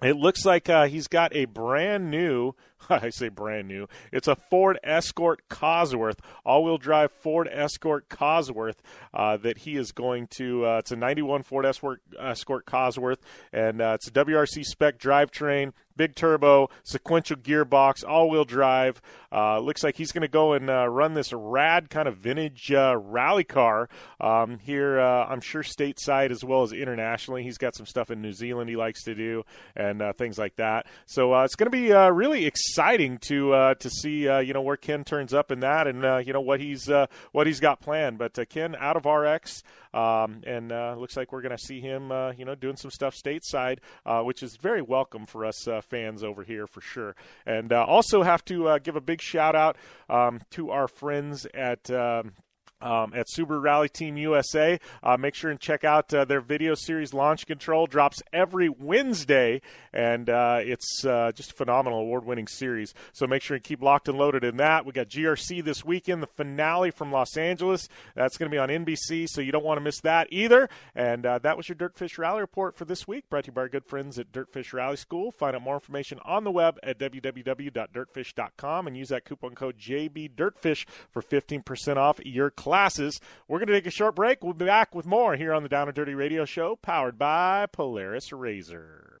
it looks like uh, he's got a brand new, I say brand new, it's a Ford Escort Cosworth, all-wheel drive Ford Escort Cosworth uh, that he is going to, uh, it's a ninety-one Ford Escort, Escort Cosworth, and uh, it's a W R C spec drivetrain, big turbo, sequential gearbox, all-wheel drive. Uh, looks like he's going to go and uh, run this rad kind of vintage uh, rally car um, here, uh, I'm sure stateside as well as internationally. He's got some stuff in New Zealand he likes to do and uh, things like that. So uh, it's going to be uh, really exciting. Exciting to uh, to see uh, you know where Ken turns up in that, and uh, you know what he's uh, what he's got planned. But uh, Ken out of R X, um, and uh, looks like we're going to see him uh, you know doing some stuff stateside, uh, which is very welcome for us uh, fans over here for sure. And uh, also have to uh, give a big shout out um, to our friends at. Um, Um, at Subaru Rally Team U S A. Uh, make sure and check out uh, their video series, Launch Control, drops every Wednesday, and uh, it's uh, just a phenomenal award-winning series. So make sure you keep locked and loaded in that. We got G R C this weekend, the finale from Los Angeles. That's going to be on N B C, so you don't want to miss that either. And uh, that was your Dirtfish Rally Report for this week, brought to you by our good friends at Dirtfish Rally School. Find out more information on the web at w w w dot dirtfish dot com and use that coupon code J B Dirtfish for fifteen percent off your class. Classes. We're going to take a short break. We'll be back with more here on the Down and Dirty Radio Show, powered by Polaris Razor.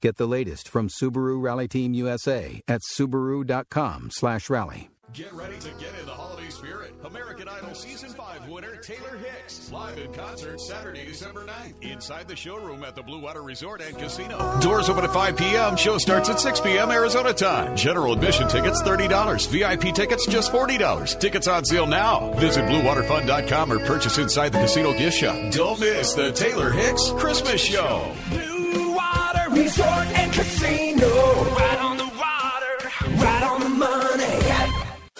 Get the latest from Subaru Rally Team U S A at Subaru dot com slash rally. Get ready to get in the holiday spirit. American Idol Season five winner Taylor Hicks. Live in concert Saturday, December ninth. Inside the showroom at the Blue Water Resort and Casino. Doors open at five p.m. Show starts at six p.m. Arizona time. General admission tickets, thirty dollars. V I P tickets, just forty dollars. Tickets on sale now. Visit blue water fund dot com or purchase inside the casino gift shop. Don't miss the Taylor Hicks Christmas Show. Resort and casino, right on the water, right on the money.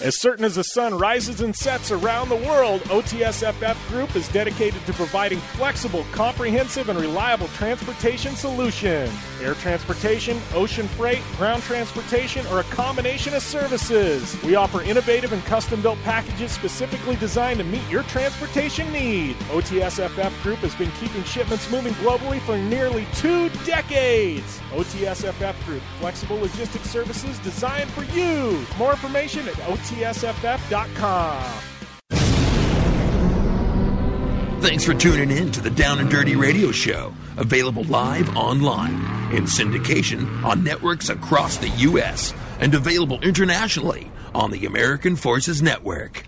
As certain as the sun rises and sets around the world, O T S F F Group is dedicated to providing flexible, comprehensive, and reliable transportation solutions. Air transportation, ocean freight, ground transportation, or a combination of services. We offer innovative and custom-built packages specifically designed to meet your transportation need. O T S F F Group has been keeping shipments moving globally for nearly two decades. O T S F F Group, flexible logistics services designed for you. More information at O T S F F Group dot com. Thanks for tuning in to the Down and Dirty Radio Show, available live online in syndication on networks across the U S and available internationally on the American Forces Network.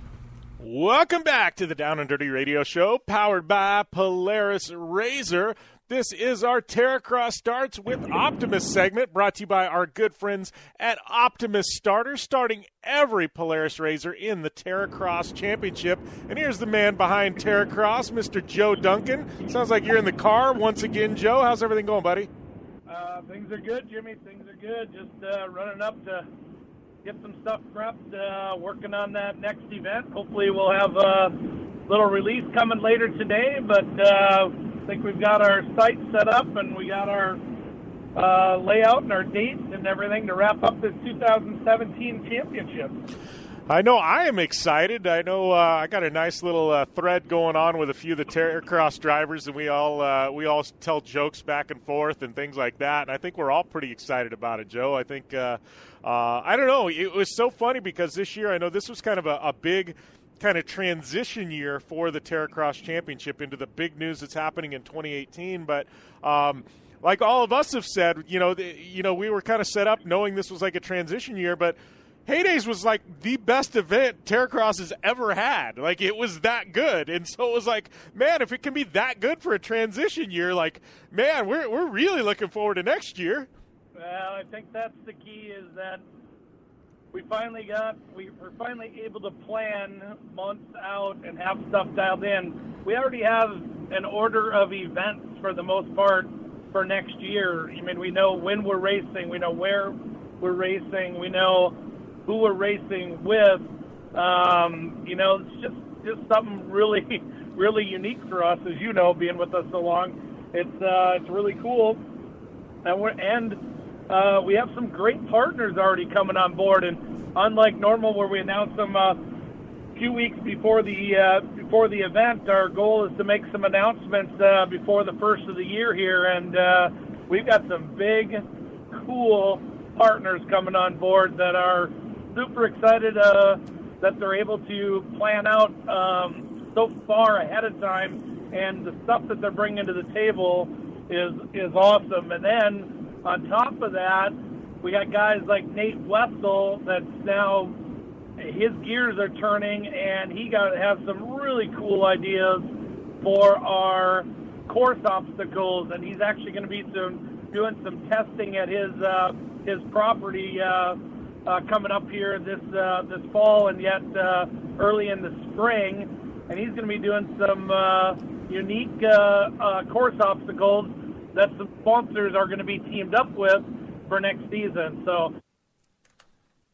Welcome back to the Down and Dirty Radio Show, powered by Polaris Razor. This is our Terracross Starts with Optimus segment, brought to you by our good friends at Optimus Starter, starting every Polaris Razor in the Terracross Championship. And here's the man behind Terracross, Mister Joe Duncan. Sounds like you're in the car once again, Joe. How's everything going, buddy? Uh, things are good, Jimmy. Things are good. Just uh, running up to get some stuff prepped, uh, working on that next event. Hopefully we'll have a little release coming later today, but... Uh, I think we've got our site set up, and we got our uh, layout and our dates and everything to wrap up this two thousand seventeen championship. I know I am excited. I know uh, I got a nice little uh, thread going on with a few of the Terracross drivers, and we all uh, we all tell jokes back and forth and things like that. And I think we're all pretty excited about it, Joe. I think uh, uh, I don't know. It was so funny because this year, I know this was kind of a, a big. kind of transition year for the Terracross Championship into the big news that's happening in twenty eighteen. But um, like all of us have said, you know, the, you know, we were kind of set up knowing this was like a transition year, but Heydays was like the best event Terracross has ever had. Like, it was that good. And so it was like, man, if it can be that good for a transition year, like, man, we're, we're really looking forward to next year. Well, I think that's the key, is that We finally got, we were finally able to plan months out and have stuff dialed in. We already have an order of events for the most part for next year. I mean, we know when we're racing, we know where we're racing, we know who we're racing with. Um, you know, it's just, just something really, really unique for us, as you know, being with us so long. It's uh, it's really cool, and we're and uh, we have some great partners already coming on board. And unlike normal, where we announce them a uh, few weeks before the uh, before the event, our goal is to make some announcements uh, before the first of the year here, and uh, we've got some big, cool partners coming on board that are super excited uh, that they're able to plan out um, so far ahead of time, and the stuff that they're bringing to the table is is awesome. And then on top of that, we got guys like Nate Wessel that's now, his gears are turning, and he got has some really cool ideas for our course obstacles, and he's actually going to be some, doing some testing at his uh, his property uh, uh, coming up here this uh, this fall, and yet uh, early in the spring, and he's going to be doing some uh, unique uh, uh, course obstacles that some sponsors are going to be teamed up with for next season. So,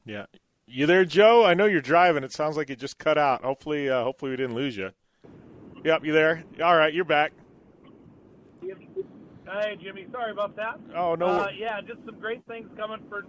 yeah, you there, Joe? I know you're driving. It sounds like you just cut out. Hopefully, uh, hopefully we didn't lose you. Yep, you there? All right, you're back. Hey, Jimmy. Sorry about that. Oh, no. Uh, yeah, just some great things coming for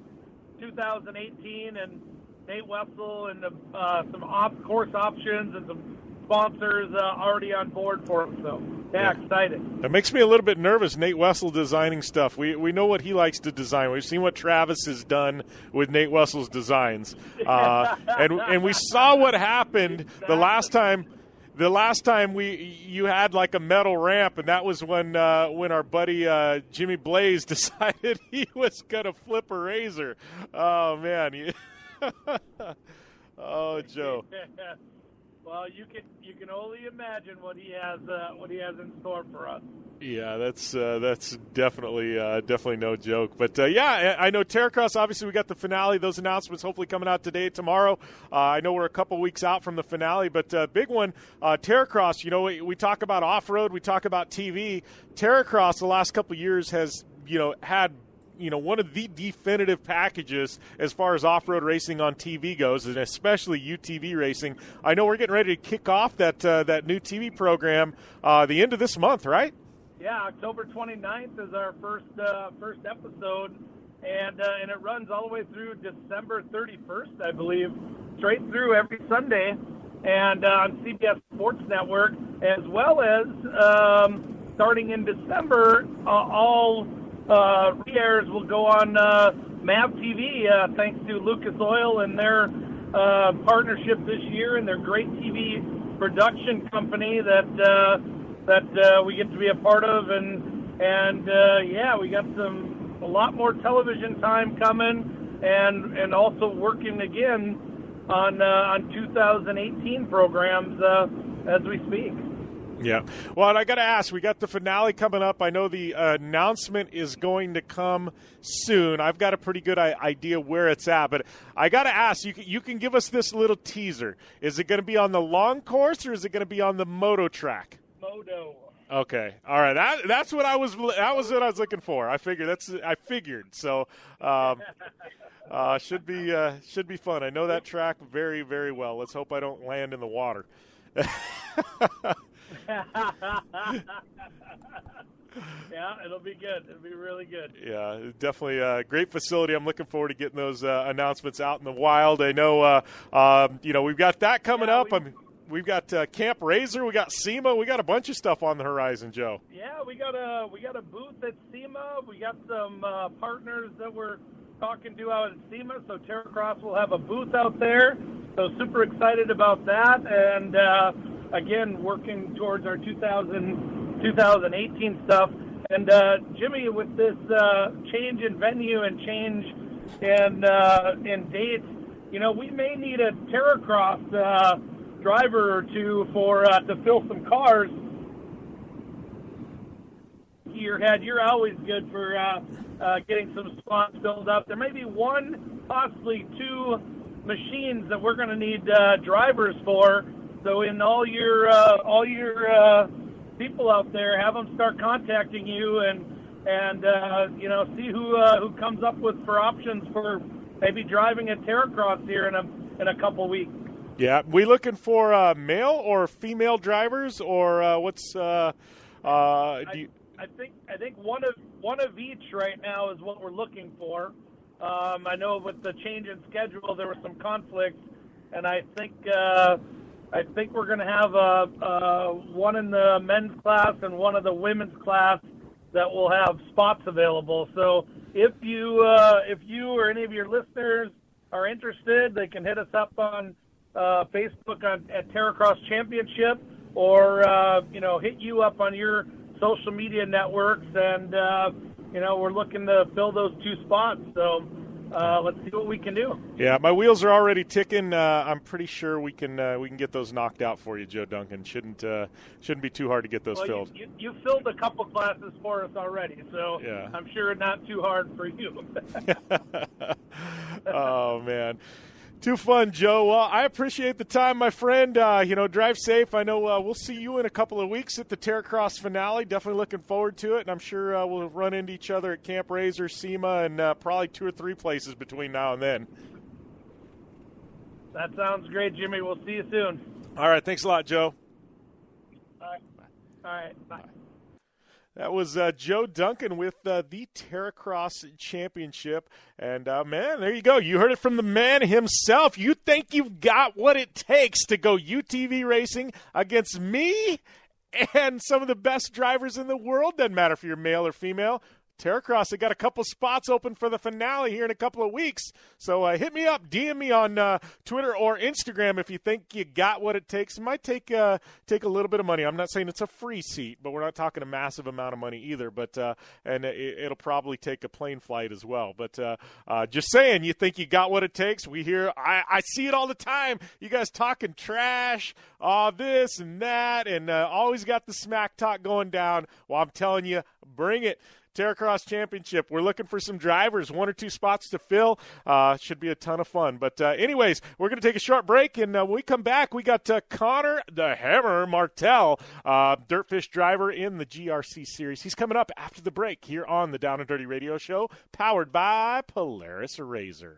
two thousand eighteen, and Nate Wessel and the, uh, some off-course options and some sponsors uh, already on board for them. So, yeah, yeah, excited. It makes me a little bit nervous, Nate Wessel designing stuff. We we know what he likes to design. We've seen what Travis has done with Nate Wessel's designs. Uh, and, and we saw what happened exactly. the last time. The last time we you had like a metal ramp, and that was when uh, when our buddy uh, Jimmy Blaze decided he was gonna flip a razor. Oh man! Oh Joe. Well, you can you can only imagine what he has uh, what he has in store for us. Yeah, that's uh, that's definitely uh, definitely no joke. But, uh, yeah, I know Terracross, obviously we got the finale. Those announcements hopefully coming out today, tomorrow. Uh, I know we're a couple weeks out from the finale, but uh, big one, uh, Terracross. You know, we, we talk about off-road, we talk about T V. Terracross the last couple of years has, you know, had – you know, one of the definitive packages as far as off-road racing on T V goes, and especially U T V racing. I know we're getting ready to kick off that uh, that new T V program uh, the end of this month, right? Yeah, October twenty-ninth is our first uh, first episode, and uh, and it runs all the way through December thirty-first, I believe, straight through every Sunday, and uh, on C B S Sports Network, as well as um, starting in December, uh, all. Uh, re-airs will go on uh, M A V T V, uh, thanks to Lucas Oil and their uh, partnership this year and their great T V production company that uh, that uh, we get to be a part of, and and uh, yeah, we got some a lot more television time coming, and and also working again on uh, on two thousand eighteen programs uh, as we speak. Yeah. Well, and I got to ask, we got the finale coming up. I know the uh, announcement is going to come soon. I've got a pretty good I- idea where it's at, but I got to ask, you can, you can give us this little teaser. Is it going to be on the long course, or is it going to be on the moto track? Moto. Okay. All right. That, that's what I was that was what I was looking for. I figured that's I figured. So, um uh should be uh, should be fun. I know that track very, very well. Let's hope I don't land in the water. Yeah, it'll be good. It'll be really good. Yeah, definitely a great facility. I'm looking forward to getting those uh, announcements out in the wild. I know, uh, um, you know, we've got that coming yeah, up. We, I mean, we've got uh, Camp Razor. We got SEMA. We got a bunch of stuff on the horizon, Joe. Yeah, we got a we got a booth at SEMA. We got some uh, partners that we're talking to out at SEMA. So Terracross will have a booth out there. So super excited about that, and. Uh, Again, working towards our two thousand, twenty eighteen stuff. And, uh, Jimmy, with this uh, change in venue and change in, uh, in dates, you know, we may need a Terracross uh, driver or two for uh, to fill some cars. Your head, you're always good for uh, uh, getting some spots filled up. There may be one, possibly two machines that we're going to need uh, drivers for. So in all your uh, all your uh, people out there, have them start contacting you, and and uh, you know, see who uh, who comes up with for options for maybe driving a Terracross here in a in a couple weeks. Yeah, we looking for uh, male or female drivers, or uh, what's? Uh, uh, do you... I, I think I think one of one of each right now is what we're looking for. Um, I know with the change in schedule, there was some conflict, and I think uh, I think we're going to have a, a one in the men's class and one in the women's class that will have spots available. So if you uh, if you or any of your listeners are interested, they can hit us up on uh, Facebook on, at Terracross Championship, or uh, you know, hit you up on your social media networks, and uh, you know, we're looking to fill those two spots. So uh, let's see what we can do. Yeah, my wheels are already ticking. Uh, I'm pretty sure we can uh, we can get those knocked out for you, Joe Duncan. Shouldn't uh, shouldn't be too hard to get those well, filled. You, you, you filled a couple classes for us already, so yeah. I'm sure not too hard for you. Oh man. Too fun, Joe. Well, I appreciate the time, my friend. Uh, you know, drive safe. I know uh, we'll see you in a couple of weeks at the Terracross finale. Definitely looking forward to it, and I'm sure uh, we'll run into each other at Camp Razor, SEMA, and uh, probably two or three places between now and then. That sounds great, Jimmy. We'll see you soon. All right. Thanks a lot, Joe. All right. All right. Bye. Bye. That was uh, Joe Duncan with uh, the Terracross Championship. And, uh, man, there you go. You heard it from the man himself. You think you've got what it takes to go U T V racing against me and some of the best drivers in the world? Doesn't matter if you're male or female. Terracross, they got a couple spots open for the finale here in a couple of weeks. So uh, hit me up, D M me on uh, Twitter or Instagram if you think you got what it takes. It might take uh, take a little bit of money. I'm not saying it's a free seat, but we're not talking a massive amount of money either. But uh, and it, it'll probably take a plane flight as well. But uh, uh, just saying, you think you got what it takes? We hear, I, I see it all the time. You guys talking trash, all this and that, and uh, always got the smack talk going down. Well, I'm telling you, bring it. Terracross Championship. We're looking for some drivers, one or two spots to fill. Uh, should be a ton of fun. But uh, anyways, we're going to take a short break, and uh, when we come back, we got uh, Connor the Hammer Martell, uh, Dirtfish driver in the G R C series. He's coming up after the break here on the Down and Dirty Radio Show, powered by Polaris Razor.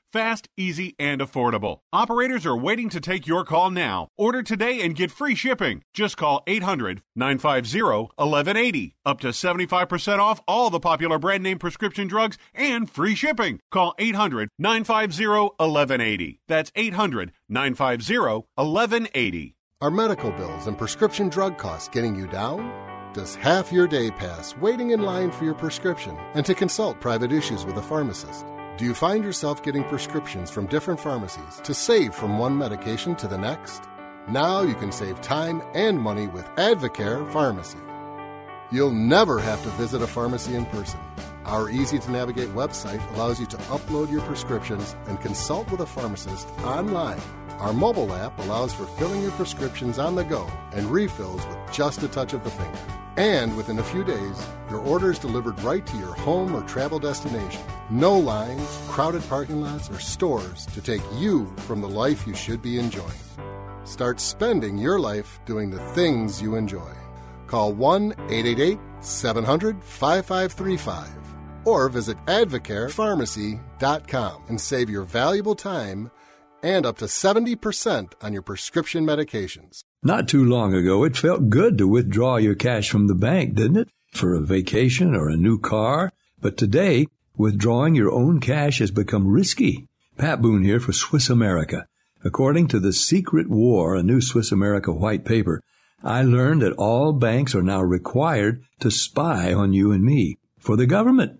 fast, easy, and affordable. Operators are waiting to take your call now. Order today and get free shipping. Just call eight hundred, nine five zero, one one eight zero. Up to seventy-five percent off all the popular brand name prescription drugs and free shipping. Call eight hundred, nine five zero, one one eight zero. That's eight hundred, nine five zero, one one eight zero. Are medical bills and prescription drug costs getting you down? Does half your day pass waiting in line for your prescription and to consult private issues with a pharmacist? Do you find yourself getting prescriptions from different pharmacies to save from one medication to the next? Now you can save time and money with Advocare Pharmacy. You'll never have to visit a pharmacy in person. Our easy-to-navigate website allows you to upload your prescriptions and consult with a pharmacist online. Our mobile app allows for filling your prescriptions on the go and refills with just a touch of the finger. And within a few days, your order is delivered right to your home or travel destination. No lines, crowded parking lots, or stores to take you from the life you should be enjoying. Start spending your life doing the things you enjoy. Call one eight eight eight, seven hundred, five five three five or visit advocare pharmacy dot com and save your valuable time and up to seventy percent on your prescription medications. Not too long ago, it felt good to withdraw your cash from the bank, didn't it? For a vacation or a new car. But today, withdrawing your own cash has become risky. Pat Boone here for Swiss America. According to The Secret War, a new Swiss America white paper, I learned that all banks are now required to spy on you and me for the government,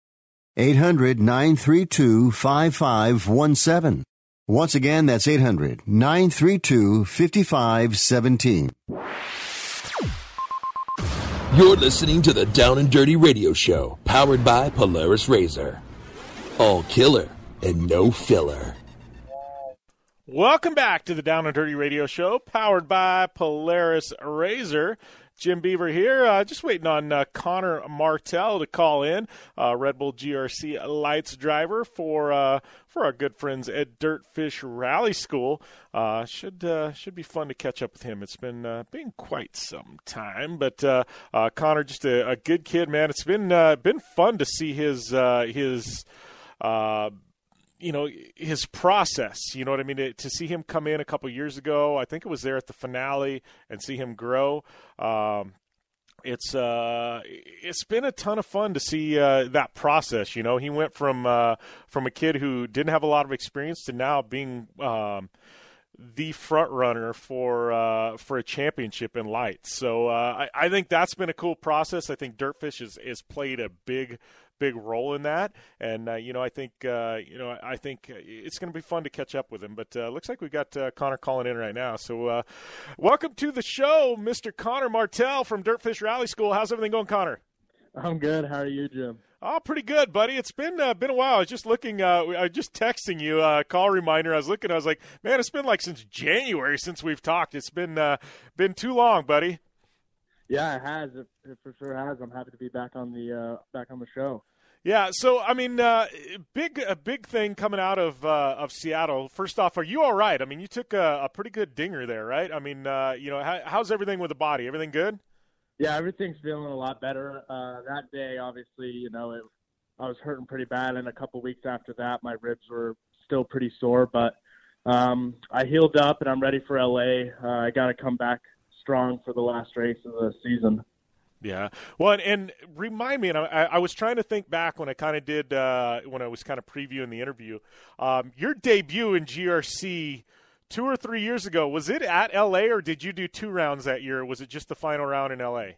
eight hundred, nine three two, five five one seven. Once again, that's eight hundred, nine three two, five five one seven. You're listening to the Down and Dirty Radio Show, powered by Polaris Razor. All killer and no filler. Welcome back to the Down and Dirty Radio Show, powered by Polaris Razor. Jim Beaver here, uh, just waiting on uh, Connor Martell to call in, uh, Red Bull G R C Lights driver for uh, for our good friends at Dirtfish Rally School. Uh, should uh, should be fun to catch up with him. It's been uh, been quite some time, but uh, uh, Connor, just a, a good kid, man. It's been uh, been fun to see his uh, his. Uh, you know, his process, you know what I mean? To, to see him come in a couple years ago, I think it was there at the finale, and see him grow. Um, it's, uh, it's been a ton of fun to see uh, that process. You know, he went from, uh, from a kid who didn't have a lot of experience to now being, um, the front runner for uh, for a championship in lights. So uh, I, I think that's been a cool process. I think Dirtfish is is played a big big role in that, and uh, you know I think uh, you know I think it's going to be fun to catch up with him. But uh, looks like we've got uh, Connor calling in right now. So uh, welcome to the show, Mister Connor Martell from Dirtfish Rally School. How's everything going, Connor? I'm good. How are you, Jim? Oh, pretty good, buddy. It's been uh, been a while. I was just looking, uh, I was just texting you a uh, call reminder. I was looking, I was like, man, it's been like since January since we've talked. It's been uh, been too long, buddy. Yeah, it has. It, it for sure has. I'm happy to be back on the uh, back on the show. Yeah. So, I mean, uh, big a big thing coming out of uh, of Seattle. First off, are you all right? I mean, you took a, a pretty good dinger there, right? I mean, uh, you know, how, how's everything with the body? Everything good? Yeah, everything's feeling a lot better. Uh, that day, obviously, you know, it, I was hurting pretty bad, and a couple weeks after that, my ribs were still pretty sore. But um, I healed up, and I'm ready for L A. Uh, I got to come back strong for the last race of the season. Yeah. Well, and, and remind me, and I, I was trying to think back when I kind of did, uh, when I was kind of previewing the interview, um, your debut in G R C two or three years ago, was it at L A, or did you do two rounds that year? Was it just the final round in L A?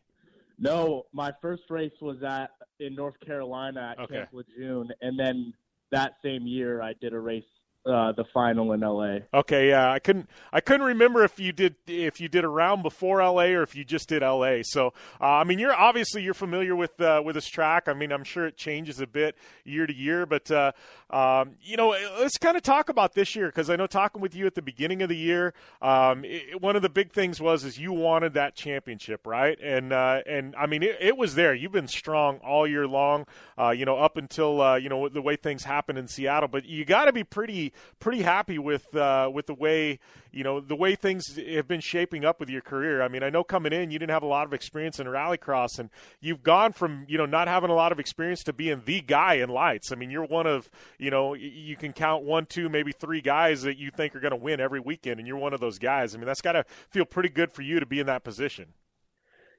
No, my first race was at in North Carolina at okay. Camp Lejeune, and then that same year I did a race, uh, the final in L A. Okay, yeah, I couldn't, I couldn't remember if you did if you did a round before L A or if you just did L A. So, uh, I mean, you're obviously you're familiar with uh, with this track. I mean, I'm sure it changes a bit year to year, but uh, um, you know, let's kind of talk about this year, because I know talking with you at the beginning of the year, um, it, one of the big things was is you wanted that championship, right? And uh, and I mean, it, it was there. You've been strong all year long, uh, you know, up until uh, you know the way things happened in Seattle. But you got to be pretty. pretty happy with uh, with the way, you know, the way things have been shaping up with your career. I mean, I know coming in, you didn't have a lot of experience in rallycross, and you've gone from, you know, not having a lot of experience to being the guy in lights. I mean, you're one of, you know, you can count one, two, maybe three guys that you think are going to win every weekend, and you're one of those guys. I mean, that's got to feel pretty good for you to be in that position.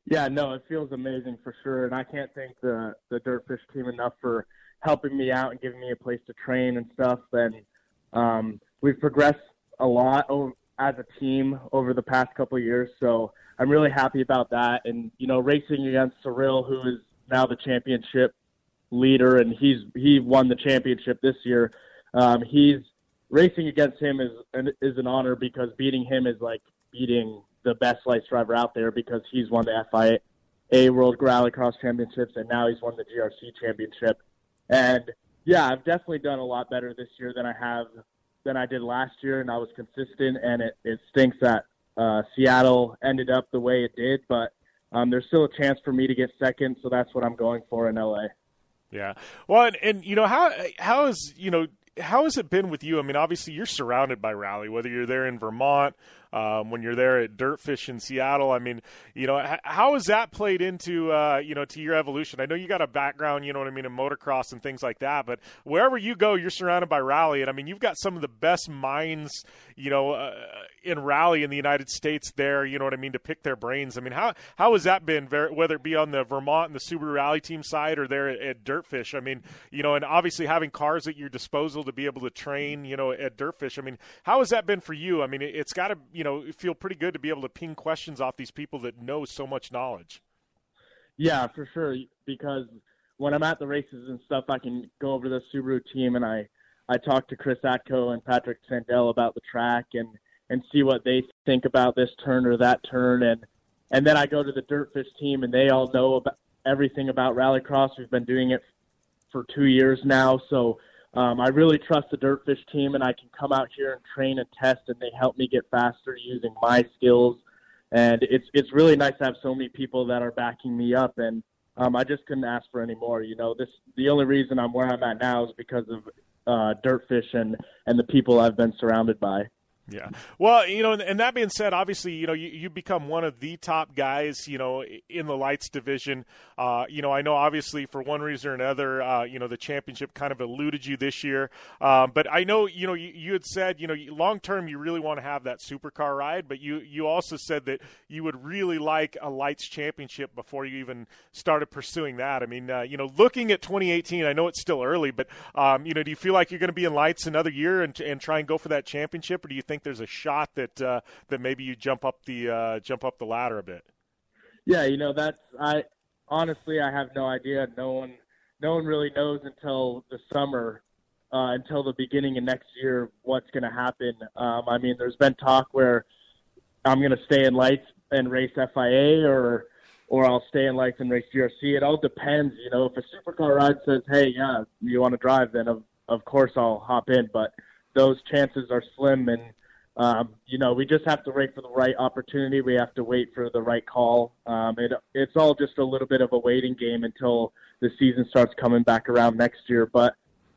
Yeah, no, it feels amazing for sure, and I can't thank the, the Dirtfish team enough for helping me out and giving me a place to train and stuff, and Um, we've progressed a lot over, as a team over the past couple of years, so I'm really happy about that. And, you know, racing against Cyril, who is now the championship leader, and he's he won the championship this year. Um, he's racing against him is an, is an honor, because beating him is like beating the best lights driver out there, because he's won the F I A World Rallycross Championships, and now he's won the G R C Championship. And yeah, I've definitely done a lot better this year than I have than I did last year, and I was consistent. And it, it stinks that uh, Seattle ended up the way it did, but um, there's still a chance for me to get second, so that's what I'm going for in L A. Yeah, well, and, and you know how how is you know how has it been with you? I mean, obviously you're surrounded by rally, whether you're there in Vermont, um, when you're there at Dirtfish in Seattle. I mean, you know, h- how has that played into, uh, you know, to your evolution? I know you got a background, you know what I mean, in motocross and things like that, but wherever you go, you're surrounded by rally. And I mean, you've got some of the best minds, you know, uh, in rally in the United States there, you know what I mean, to pick their brains. I mean, how, how has that been, whether it be on the Vermont and the Subaru Rally Team side or there at, at Dirtfish? I mean, you know, and obviously having cars at your disposal to be able to train, you know, at Dirtfish. I mean, how has that been for you? I mean, it, it's got to, you know, feel pretty good to be able to ping questions off these people that know so much knowledge. Yeah, for sure. Because when I'm at the races and stuff, I can go over the Subaru team and I, I talk to Chris Atko and Patrick Sandell about the track and, and see what they think about this turn or that turn. And, and then I go to the Dirtfish team and they all know about everything about rallycross. We've been doing it for two years now. So um, I really trust the Dirtfish team, and I can come out here and train and test, and they help me get faster using my skills. And it's it's really nice to have so many people that are backing me up, and um, I just couldn't ask for any more. You know, this the only reason I'm where I'm at now is because of uh, Dirtfish and, and the people I've been surrounded by. Yeah. Well, you know, and that being said, obviously, you know, you, you become one of the top guys, you know, in the lights division. Uh, you know, I know obviously for one reason or another, uh, you know, the championship kind of eluded you this year. Um, but I know, you know, you, you had said, you know, long term, you really want to have that supercar ride. But you, you also said that you would really like a lights championship before you even started pursuing that. I mean, uh, you know, looking at twenty eighteen, I know it's still early, but, um, you know, do you feel like you're going to be in lights another year and, and try and go for that championship? Or do you think think there's a shot that uh, that maybe you jump up the uh, jump up the ladder a bit? Yeah, you know, that's I honestly I have no idea. No one no one really knows until the summer, uh, until the beginning of next year what's going to happen. Um, I mean, there's been talk where I'm going to stay in lights and race F I A, or or I'll stay in lights and race G R C. It all depends, you know. If a supercar ride says, "Hey, yeah, you want to drive," then of of course I'll hop in, but those chances are slim, and Um, you know, we just have to wait for the right opportunity. We have to wait for the right call. Um, it, it's all just a little bit of a waiting game until the season starts coming back around next year. But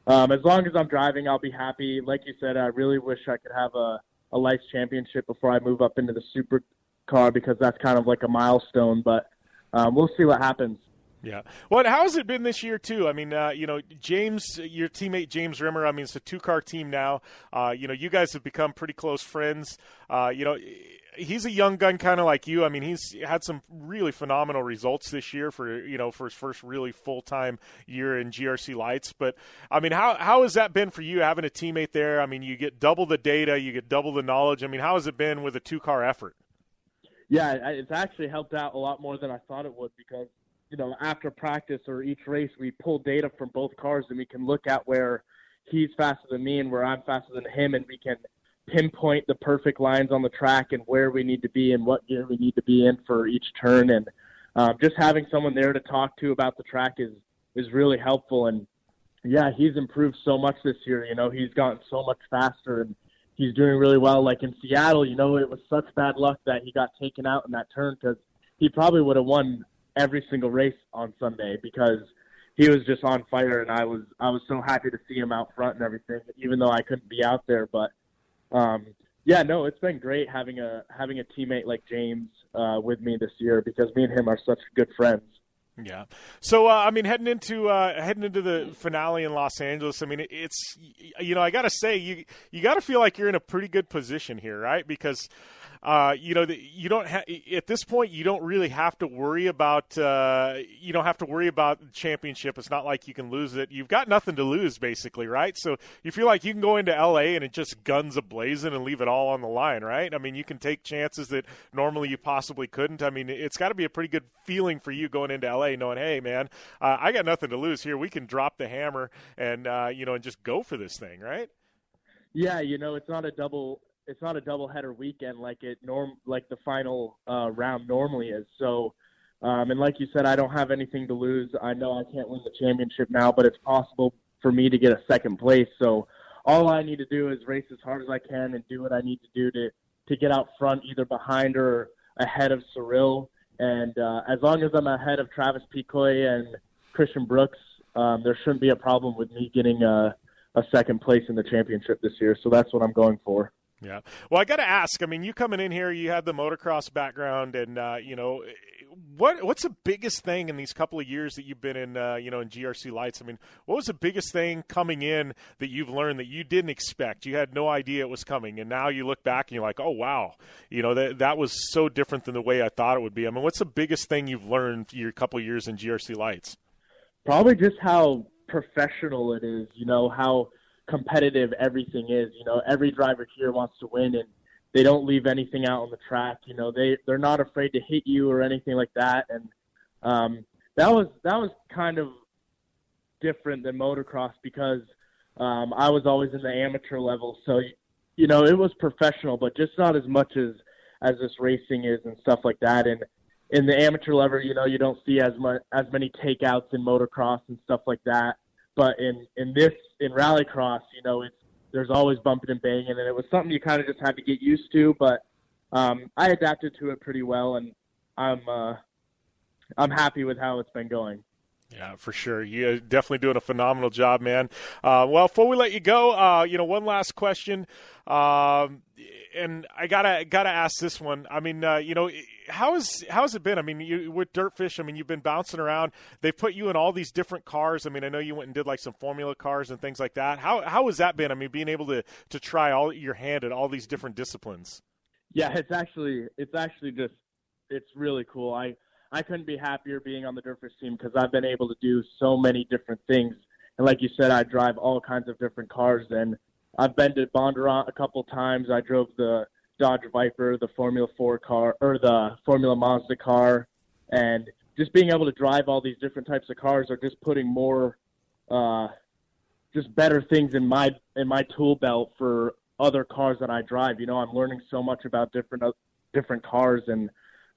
um, as long as I'm driving, I'll be happy. Like you said, I really wish I could have a, a lights championship before I move up into the supercar, because that's kind of like a milestone. But um, we'll see what happens. Yeah. Well, how has it been this year, too? I mean, uh, you know, James, your teammate James Rimmer, I mean, it's a two-car team now. Uh, you know, you guys have become pretty close friends. Uh, you know, he's a young gun kind of like you. I mean, he's had some really phenomenal results this year for, you know, for his first really full-time year in G R C lights. But, I mean, how, how has that been for you, having a teammate there? I mean, you get double the data, you get double the knowledge. I mean, how has it been with a two-car effort? Yeah, it's actually helped out a lot more than I thought it would, because you know, after practice or each race, we pull data from both cars, and we can look at where he's faster than me and where I'm faster than him, and we can pinpoint the perfect lines on the track and where we need to be and what gear we need to be in for each turn. And um, just having someone there to talk to about the track is, is really helpful. And yeah, he's improved so much this year. You know, he's gotten so much faster, and he's doing really well. Like in Seattle, you know, it was such bad luck that he got taken out in that turn, because he probably would have won every single race on Sunday, because he was just on fire, and I was I was so happy to see him out front and everything, even though I couldn't be out there. But um, yeah, no, it's been great having a having a teammate like James uh, with me this year, because me and him are such good friends. Yeah. So, uh, I mean, heading into uh, heading into the finale in Los Angeles, I mean, it's, you know, I got to say, you you got to feel like you're in a pretty good position here, right? Because, uh, you know, the, you don't ha- at this point, you don't really have to worry about, uh, you don't have to worry about the championship. It's not like you can lose it. You've got nothing to lose, basically, right? So you feel like you can go into L A and it just guns a-blazing and leave it all on the line, right? I mean, you can take chances that normally you possibly couldn't. I mean, it's got to be a pretty good feeling for you going into L A, knowing, hey, man, uh, I got nothing to lose here. We can drop the hammer and, uh, you know, and just go for this thing, right? Yeah, you know, it's not a double, it's not a doubleheader weekend like it norm, like the final uh, round normally is. So, um, and like you said, I don't have anything to lose. I know I can't win the championship now, but it's possible for me to get a second place. So, all I need to do is race as hard as I can and do what I need to do to to get out front, either behind or ahead of Cyril. And uh, as long as I'm ahead of Travis Picoy and Christian Brooks, um, there shouldn't be a problem with me getting a, a second place in the championship this year. So that's what I'm going for. Yeah. Well, I got to ask, I mean, you coming in here, you had the motocross background and, uh, you know, what what's the biggest thing in these couple of years that you've been in, uh, you know, in G R C Lights? I mean, what was the biggest thing coming in that you've learned that you didn't expect? You had no idea it was coming. And now you look back and you're like, oh, wow, you know, that that was so different than the way I thought it would be. I mean, what's the biggest thing you've learned your couple of years in G R C Lights? Probably just how professional it is, you know, how competitive everything is. You know, every driver here wants to win and they don't leave anything out on the track. You know, they they're not afraid to hit you or anything like that. And um that was that was kind of different than motocross because um I was always in the amateur level, so you know it was professional, but just not as much as as this racing is and stuff like that. And in the amateur level, you know, you don't see as much as many takeouts in motocross and stuff like that. But in, in this, in rallycross, you know, it's, there's always bumping and banging, and it was something you kind of just had to get used to. But um, I adapted to it pretty well, and I'm uh, I'm happy with how it's been going. Yeah, for sure. You're definitely doing a phenomenal job, man. Uh, well, before we let you go, uh, you know, one last question. Um, and I gotta, gotta ask this one. I mean, uh, you know, how is, how's it been? I mean, you, with Dirtfish, I mean, you've been bouncing around. They've put you in all these different cars. I mean, I know you went and did like some formula cars and things like that. How, how has that been? I mean, being able to, to try all your hand at all these different disciplines. Yeah, it's actually, it's actually just, it's really cool. I, I couldn't be happier being on the Dirtfish team because I've been able to do so many different things. And like you said, I drive all kinds of different cars. And I've been to Bondurant a couple times. I drove the Dodge Viper, the Formula four car, or the Formula Mazda car. And just being able to drive all these different types of cars are just putting more, uh, just better things in my in my tool belt for other cars that I drive. You know, I'm learning so much about different uh, different cars, and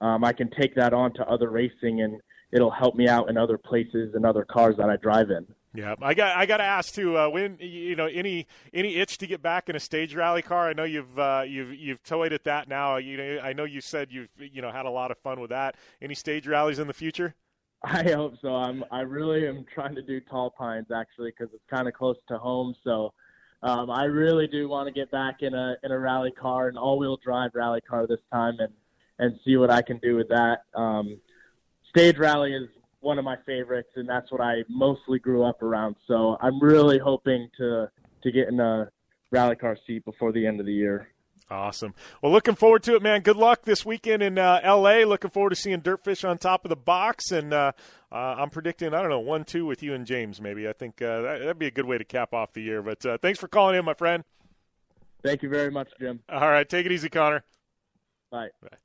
Um, I can take that on to other racing, and it'll help me out in other places and other cars that I drive in. Yeah, I got I got to ask too. Uh, when you know any any itch to get back in a stage rally car? I know you've uh, you've you've toyed at that now. You know, I know you said you've you know had a lot of fun with that. Any stage rallies in the future? I hope so. I'm I really am trying to do Tall Pines actually because it's kind of close to home. So um, I really do want to get back in a in a rally car, an all wheel drive rally car this time, and. and see what I can do with that. Um, stage rally is one of my favorites, and that's what I mostly grew up around. So I'm really hoping to to get in a rally car seat before the end of the year. Awesome. Well, looking forward to it, man. Good luck this weekend in uh, L A Looking forward to seeing Dirtfish on top of the box. And uh, uh, I'm predicting, I don't know, one, two with you and James maybe. I think uh, that, that'd be a good way to cap off the year. But uh, thanks for calling in, my friend. Thank you very much, Jim. All right. Take it easy, Connor. Bye. Bye.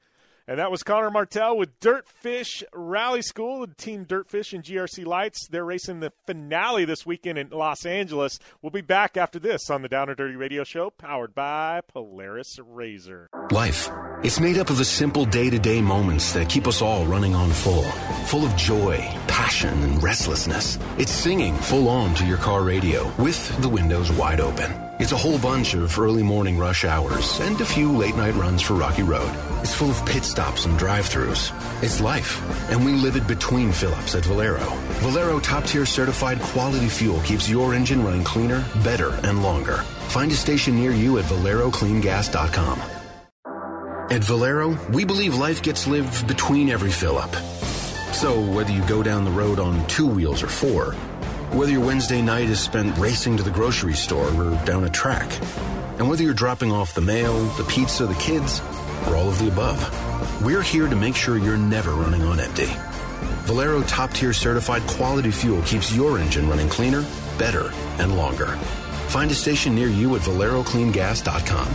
And that was Connor Martell with Dirtfish Rally School, Team Dirtfish and G R C Lights. They're racing the finale this weekend in Los Angeles. We'll be back after this on the Down and Dirty Radio Show, powered by Polaris Razor. Life, it's made up of the simple day-to-day moments that keep us all running on full, full of joy, passion, and restlessness. It's singing full on to your car radio with the windows wide open. It's a whole bunch of early morning rush hours and a few late night runs for Rocky Road. It's full of pit stops and drive-thrus. It's life, and we live it between fill-ups at Valero. Valero top-tier certified quality fuel keeps your engine running cleaner, better, and longer. Find a station near you at valero clean gas dot com. At Valero, we believe life gets lived between every fill-up. So whether you go down the road on two wheels or four, whether your Wednesday night is spent racing to the grocery store or down a track, and whether you're dropping off the mail, the pizza, the kids, or all of the above, we're here to make sure you're never running on empty. Valero top-tier certified quality fuel keeps your engine running cleaner, better, and longer. Find a station near you at valero clean gas dot com.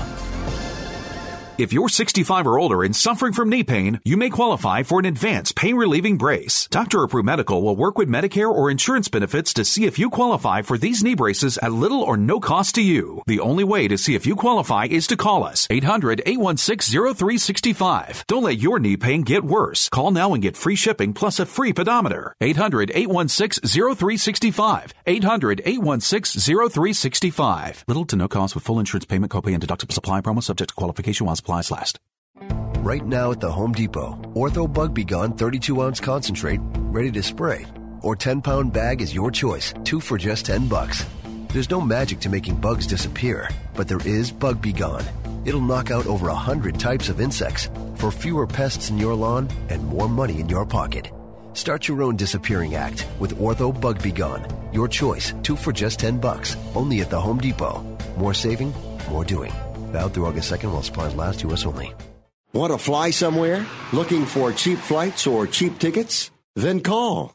If you're sixty-five or older and suffering from knee pain, you may qualify for an advanced pain-relieving brace. Doctor Approved Medical will work with Medicare or insurance benefits to see if you qualify for these knee braces at little or no cost to you. The only way to see if you qualify is to call us, eight hundred, eight one six, zero three six five. Don't let your knee pain get worse. Call now and get free shipping plus a free pedometer. eight hundred, eight one six, zero three six five. eight hundred, eight one six, zero three six five. Little to no cost with full insurance payment, copay, and deductible supply promo subject to qualification while supplies last. Right now at the Home Depot, Ortho Bug Be Gone thirty-two ounce concentrate ready to spray, or ten pound bag is your choice, two for just ten bucks. There's no magic to making bugs disappear, but there is Bug Be Gone. It'll knock out over one hundred types of insects for fewer pests in your lawn and more money in your pocket. Start your own disappearing act with Ortho Bug Be Gone. Your choice, two for just ten bucks, only at the Home Depot. More saving, more doing. Valid through August second while supplies last, U S only. Want to fly somewhere? Looking for cheap flights or cheap tickets? Then call.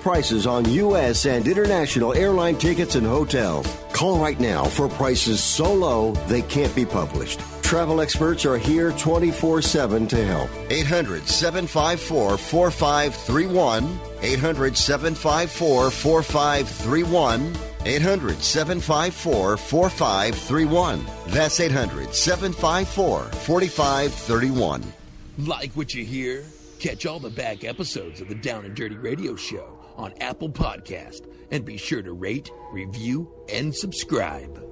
prices on U S and international airline tickets and hotels. Call right now for prices so low they can't be published. Travel experts are here twenty-four seven to help. eight hundred, seven five four, four five three one. eight hundred, seven five four, four five three one. eight hundred, seven five four, four five three one. That's eight hundred, seven five four, four five three one. Like what you hear? Catch all the back episodes of the Down and Dirty Radio Show on Apple Podcast, and be sure to rate, review, and subscribe.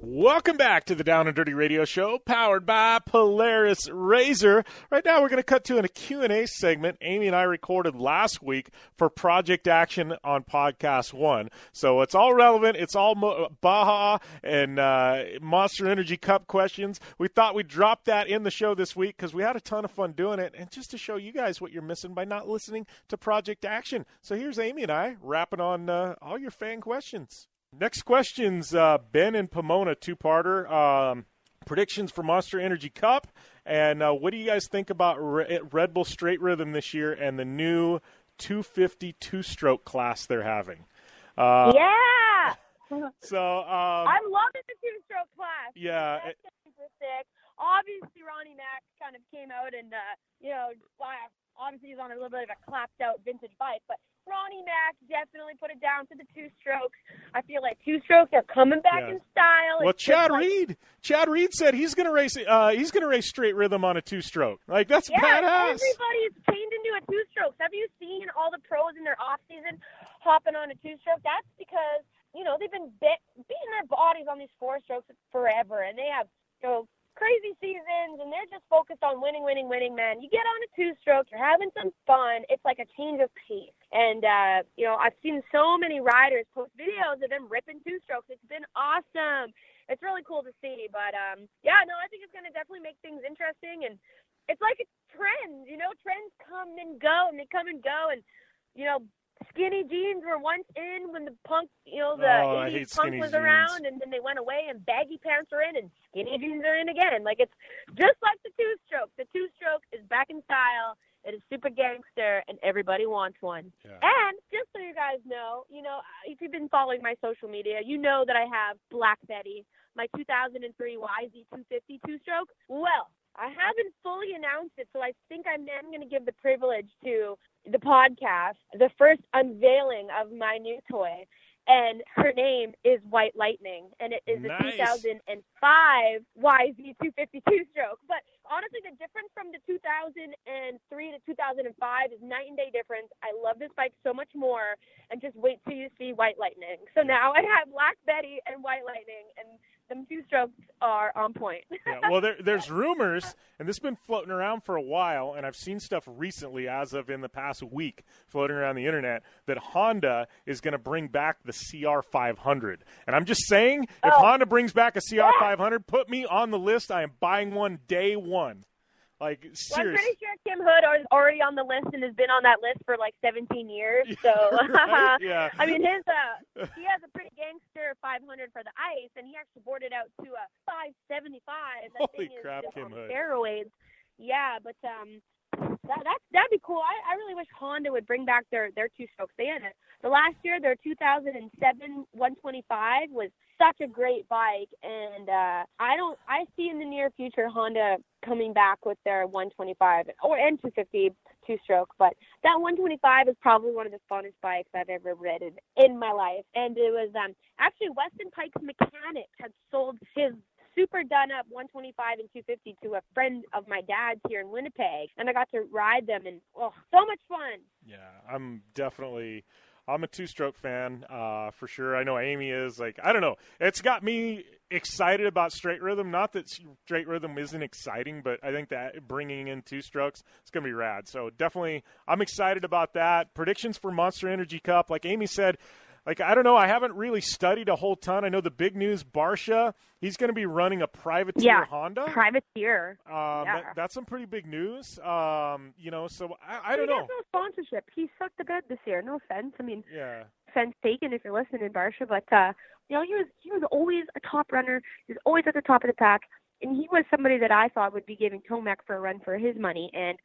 Welcome back to the Down and Dirty Radio Show, powered by Polaris Razor. Right now we're going to cut to a Q and A segment Amy and I recorded last week for Project Action on Podcast One. So it's all relevant. It's all Baja and uh, Monster Energy Cup questions. We thought we'd drop that in the show this week because we had a ton of fun doing it, and just to show you guys what you're missing by not listening to Project Action. So here's Amy and I wrapping on uh, all your fan questions. Next question's uh, Ben in Pomona, two-parter. Um, predictions for Monster Energy Cup, and uh, what do you guys think about Re- Red Bull Straight Rhythm this year and the new two fifty two-stroke class they're having? Uh, yeah. So um, I'm loving the two-stroke class. Yeah. That's super sick. Obviously, Ronnie Mack kind of came out and uh, you know, obviously he's on a little bit of a clapped-out vintage bike, but Ronnie Mack definitely put it down to the two strokes. I feel like two strokes are coming back yeah. in style. Well, it's Chad like- Reed, Chad Reed said he's going to race. Uh, he's going to race Straight Rhythm on a two stroke. Like that's yeah, badass. Everybody's chained into a two stroke. Have you seen all the pros in their off season hopping on a two stroke? That's because you know they've been bit, beating their bodies on these four strokes forever, and they have you know crazy seasons, and they're just focused on winning, winning, winning. Man, you get on a two stroke, you're having some fun. It's like a change of pace. And, uh, you know, I've seen so many riders post videos of them ripping two-strokes. It's been awesome. It's really cool to see. But, um, yeah, no, I think it's going to definitely make things interesting. And it's like a trend, you know. Trends come and go, and they come and go. And, you know, skinny jeans were once in when the punk, you know, the oh, eighties punk was jeans. Around. And then they went away, and baggy pants are in, and skinny jeans are in again. Like, it's just like the two-stroke. The two-stroke is back in style. It is super gangster, and everybody wants one. Yeah. And just so you guys know, you know, if you've been following my social media, you know that I have Black Betty, my two thousand three Y Z two fifty two-stroke. Well, I haven't fully announced it, so I think I'm then going to give the privilege to the podcast, the first unveiling of my new toy. And her name is White Lightning, and it is a nice. two thousand five Y Z two fifty two-stroke. But honestly, the difference from the two thousand three to two thousand five is night and day difference. I love this bike so much more, and just wait till you see White Lightning. So now I have Black Betty and White Lightning, and them two strokes are on point. Yeah, well, there, there's rumors, and this has been floating around for a while, and I've seen stuff recently as of in the past week floating around the internet that Honda is going to bring back the C R five hundred. And I'm just saying, if oh. Honda brings back a C R five hundred, yeah. put me on the list. I am buying one day one. Like, seriously. Well, I'm pretty sure Kim Hood is already on the list and has been on that list for like seventeen years. So, right? yeah. I mean, his uh, he has a pretty gangster five hundred for the ice, and he actually boarded out to a five seventy-five. That Holy thing is crap, Kim Hood. Steroids. Yeah, but um, that, that, that'd be cool. I, I really wish Honda would bring back their, their two strokes. They had a The last year, their two thousand seven one twenty-five was such a great bike, and uh, I don't. I see in the near future Honda coming back with their one twenty-five or and two fifty two-stroke, but that one twenty-five is probably one of the funnest bikes I've ever ridden in my life. And it was um, actually Weston Pike's mechanic had sold his super done-up one twenty-five and two fifty to a friend of my dad's here in Winnipeg, and I got to ride them, and oh, so much fun. Yeah, I'm definitely. I'm a two-stroke fan uh, for sure. I know Amy is. Like, I don't know. It's got me excited about straight rhythm. Not that straight rhythm isn't exciting, but I think that bringing in two strokes, it's going to be rad. So definitely I'm excited about that. Predictions for Monster Energy Cup. Like Amy said, like, I don't know. I haven't really studied a whole ton. I know the big news, Barcia, he's going to be running a privateer yeah, Honda. Privateer. Um, yeah. that, that's some pretty big news. Um, you know, so I, I don't he know. He has no sponsorship. He sucked the bed this year. No offense. I mean, yeah. Offense taken if you're listening, Barcia. But, uh, you know, he was, he was always a top runner. He was always at the top of the pack. And he was somebody that I thought would be giving Tomac for a run for his money. And,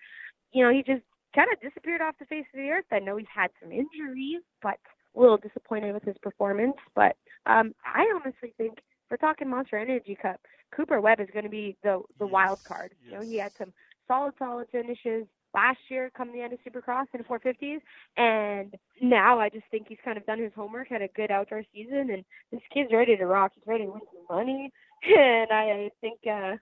you know, he just kind of disappeared off the face of the earth. I know he's had some injuries, but a little disappointed with his performance, but um, I honestly think we're talking Monster Energy Cup. Cooper Webb is going to be the, the yes, wild card. Yes. You know, he had some solid, solid finishes last year, come the end of Supercross in four fifties, and now I just think he's kind of done his homework, had a good outdoor season, and this kid's ready to rock. He's ready to win some money, and I, I think uh,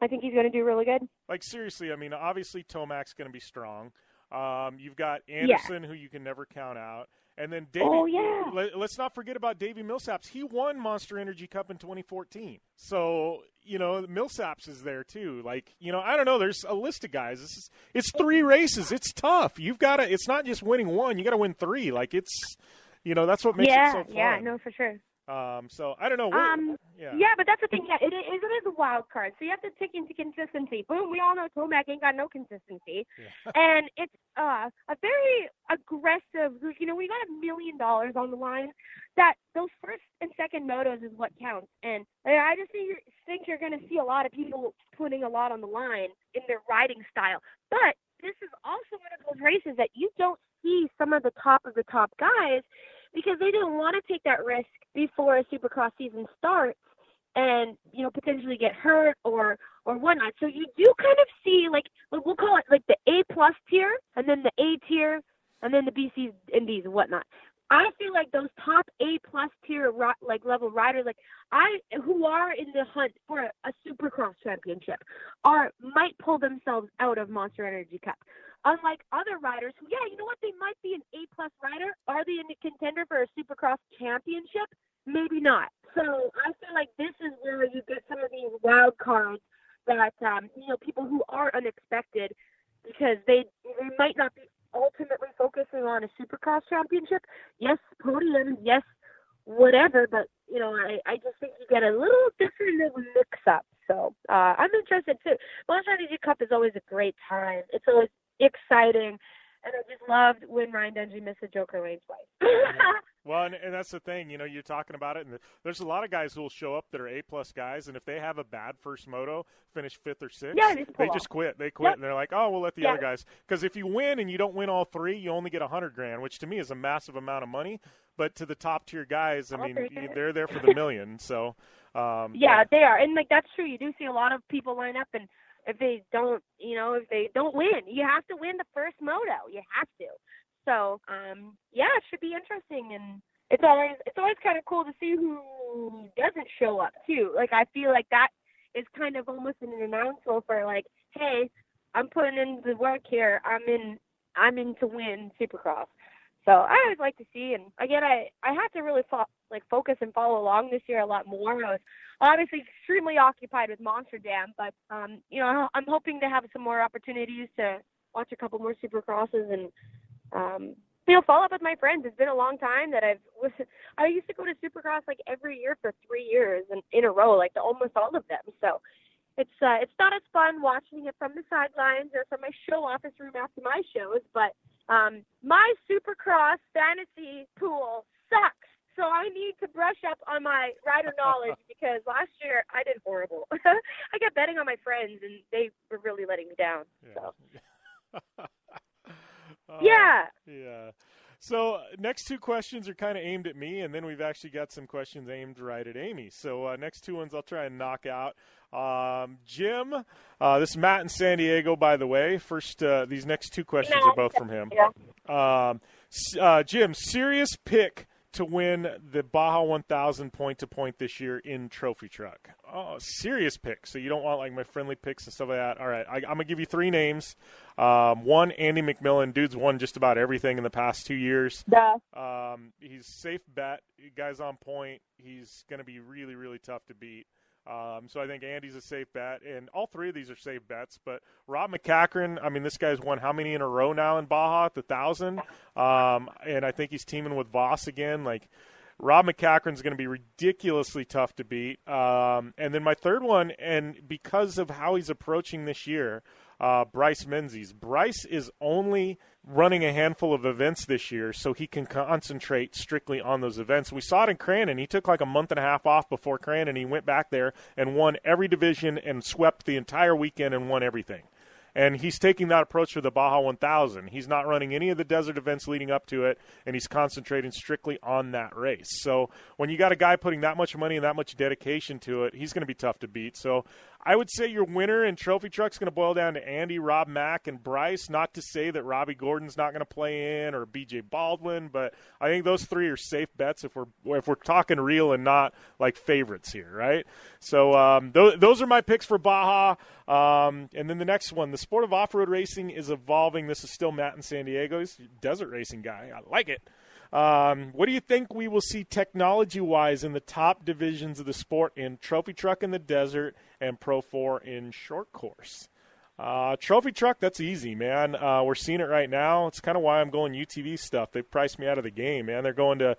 I think he's going to do really good. Like, seriously, I mean, obviously Tomac's going to be strong. Um, you've got Anderson, yeah. who you can never count out. And then Davey, oh, yeah. let, let's not forget about Davey Millsaps. He won Monster Energy Cup in twenty fourteen. So, you know, Millsaps is there too. Like, you know, I don't know. There's a list of guys. This is, it's three races. It's tough. You've got to, it's not just winning one. You got to win three. Like it's, you know, that's what makes yeah, it so fun. Yeah, no, for sure. Um, so I don't know. Um, yeah. yeah, but that's the thing. Yeah, it, it, it is a wild card. So you have to take into consistency. Boom. We all know Tomac ain't got no consistency. Yeah. And it's uh, a very aggressive, you know, we got a million dollars on the line. That those first and second motos is what counts. And I just think you're, think you're going to see a lot of people putting a lot on the line in their riding style. But this is also one of those races that you don't see some of the top of the top guys because they didn't want to take that risk before a Supercross season starts and, you know, potentially get hurt or, or whatnot. So you do kind of see, like, we'll call it, like, the A-plus tier and then the A tier and then the B Cs and Ds and whatnot. I feel like those top A-plus tier, like, level riders, like, I who are in the hunt for a, a Supercross championship are might pull themselves out of Monster Energy Cup. Unlike other riders who, yeah, you know what, they might be an A-plus rider. Are they a contender for a Supercross championship? Maybe not. So I feel like this is where you get some of these wild cards that, um, you know, people who are unexpected because they, they might not be ultimately focusing on a Supercross championship. Yes, podium, yes, whatever, but, you know, I, I just think you get a little different of a mix-up. So uh, I'm interested, too. Monster Energy Cup is always a great time. It's always exciting, and I just loved when Ryan Dungey missed a Joker lane twice. Well, and, and that's the thing, you know, you're talking about it, and there's a lot of guys who will show up that are A-plus guys, and if they have a bad first moto, finish fifth or sixth, yeah, they, just, they just quit. They quit, yep. And they're like, oh, we'll let the yep. other guys. Because if you win and you don't win all three, you only get one hundred grand, which to me is a massive amount of money. But to the top-tier guys, I all mean, they're there for the million. So um, yeah, yeah, they are. And, like, that's true. You do see a lot of people line up and – if they don't, you know, if they don't win, you have to win the first moto. You have to. So, um, yeah, it should be interesting. And it's always, it's always kind of cool to see who doesn't show up too. Like, I feel like that is kind of almost an announcement for like, hey, I'm putting in the work here. I'm in, I'm in to win Supercross. So I always like to see, and again, I, I had to really fo- like focus and follow along this year a lot more. I was obviously extremely occupied with Monster Jam, but, um, you know, I'm hoping to have some more opportunities to watch a couple more Supercrosses and, um, you know, follow up with my friends. It's been a long time that I've – I used to go to Supercross like every year for three years and in a row, like to almost all of them. So it's uh, it's not as fun watching it from the sidelines or from my show office room after my shows, but – Um, my Supercross fantasy pool sucks, so I need to brush up on my rider knowledge because last year I did horrible. I kept betting on my friends, and they were really letting me down. Yeah. So. uh, yeah. Yeah. So next two questions are kind of aimed at me, and then we've actually got some questions aimed right at Amy. So uh, next two ones I'll try and knock out. Um, Jim, uh, this is Matt in San Diego, by the way. First, uh, these next two questions are both from him. Um, uh, Jim, serious pick to win the Baja one thousand point-to-point this year in Trophy Truck. Oh, serious pick. So you don't want, like, my friendly picks and stuff like that. All right, I, I'm going to give you three names. Um, one, Andy McMillan. Dude's won just about everything in the past two years. Yeah. Um, he's safe bet. Guy's on point. He's going to be really, really tough to beat. Um, so I think Andy's a safe bet. And all three of these are safe bets. But Rob McCachran, I mean, this guy's won how many in a row now in Baja at the one thousand? Um, and I think he's teaming with Voss again. Like, Rob McCachran's going to be ridiculously tough to beat. Um, and then my third one, and because of how he's approaching this year, uh, Bryce Menzies. Bryce is only running a handful of events this year, so he can concentrate strictly on those events. We saw it in Cranon. He took like a month and a half off before Cranon. He went back there and won every division and swept the entire weekend and won everything. And he's taking that approach for the Baja one thousand. He's not running any of the desert events leading up to it, and he's concentrating strictly on that race. So when you got a guy putting that much money and that much dedication to it, he's going to be tough to beat. So I would say your winner in Trophy Truck's going to boil down to Andy, Rob Mack, and Bryce. Not to say that Robbie Gordon's not going to play in or B J Baldwin, but I think those three are safe bets if we're if we're talking real and not like favorites here, right? So um, th- those are my picks for Baja. Um, and then the next one, the sport of off-road racing is evolving. This is still Matt in San Diego. He's a desert racing guy. I like it. Um, what do you think we will see technology-wise in the top divisions of the sport in Trophy Truck in the desert and Pro four in short course? Uh, trophy Truck, that's easy, man. Uh, we're seeing it right now. It's kind of why I'm going U T V stuff. They've priced me out of the game, man. They're going to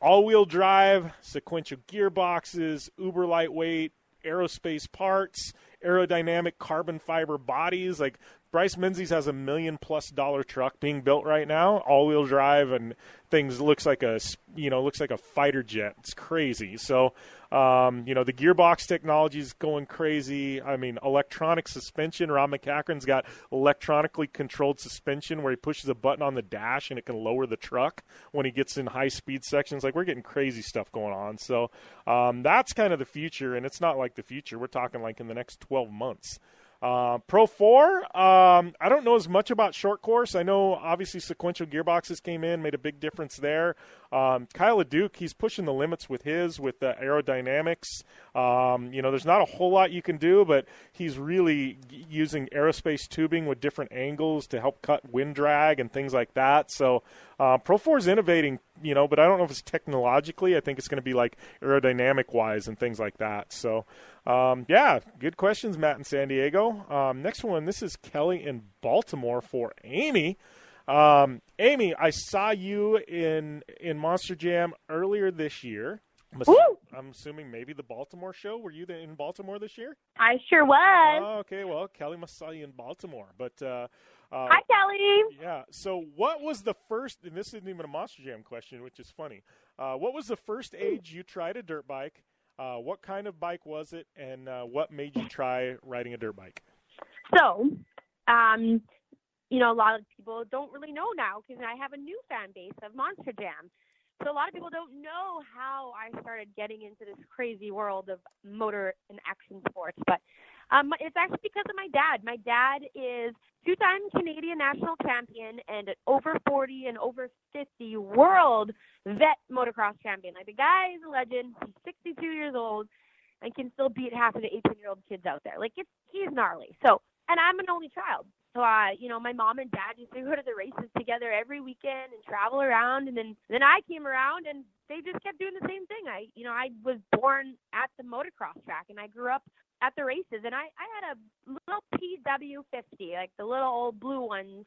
all-wheel drive, sequential gearboxes, uber lightweight, aerospace parts, aerodynamic carbon fiber bodies. Like, Bryce Menzies has a million plus dollar truck being built right now, all wheel drive and things. Looks like a, you know, looks like a fighter jet. It's crazy. So um you know, the gearbox technology is going crazy. I mean, electronic suspension. Rob McCachran's got electronically controlled suspension where he pushes a button on the dash and it can lower the truck when he gets in high speed sections. Like, we're getting crazy stuff going on. So um that's kind of the future, and it's not like the future. We're talking like in the next twelve months. Uh, Pro four, um, I don't know as much about short course. I know, obviously, sequential gearboxes came in, made a big difference there. Um, Kyle Duke, he's pushing the limits with his, with the aerodynamics. Um, you know, there's not a whole lot you can do, but he's really using aerospace tubing with different angles to help cut wind drag and things like that. So uh, Pro four is innovating, you know, but I don't know if it's technologically. I think it's going to be like aerodynamic-wise and things like that. So... Um, yeah, good questions, Matt in San Diego. Um, next one, this is Kelly in Baltimore for Amy. Um, Amy, I saw you in in Monster Jam earlier this year. I'm, assu- I'm assuming maybe the Baltimore show. Were you in Baltimore this year? I sure was. Oh, okay, well, Kelly must saw you in Baltimore. But uh, uh, hi, Kelly. Yeah, so what was the first, and this isn't even a Monster Jam question, which is funny. Uh, what was the first age you tried a dirt bike? Uh, what kind of bike was it, and uh, what made you try riding a dirt bike? So, um, you know, a lot of people don't really know now because I have a new fan base of Monster Jam. So a lot of people don't know how I started getting into this crazy world of motor and action sports. But um, it's actually because of my dad. My dad is two-time Canadian national champion and an over forty and over fifty world vet motocross champion. Like, the guy is a legend. He's sixty-two years old and can still beat half of the eighteen-year-old kids out there. Like, it's, he's gnarly. So, and I'm an only child. So, uh, you know, my mom and dad used to go to the races together every weekend and travel around. And then, then I came around, and they just kept doing the same thing. I, you know, I was born at the motocross track, and I grew up at the races. And I, I had a little P W fifty, like the little old blue ones,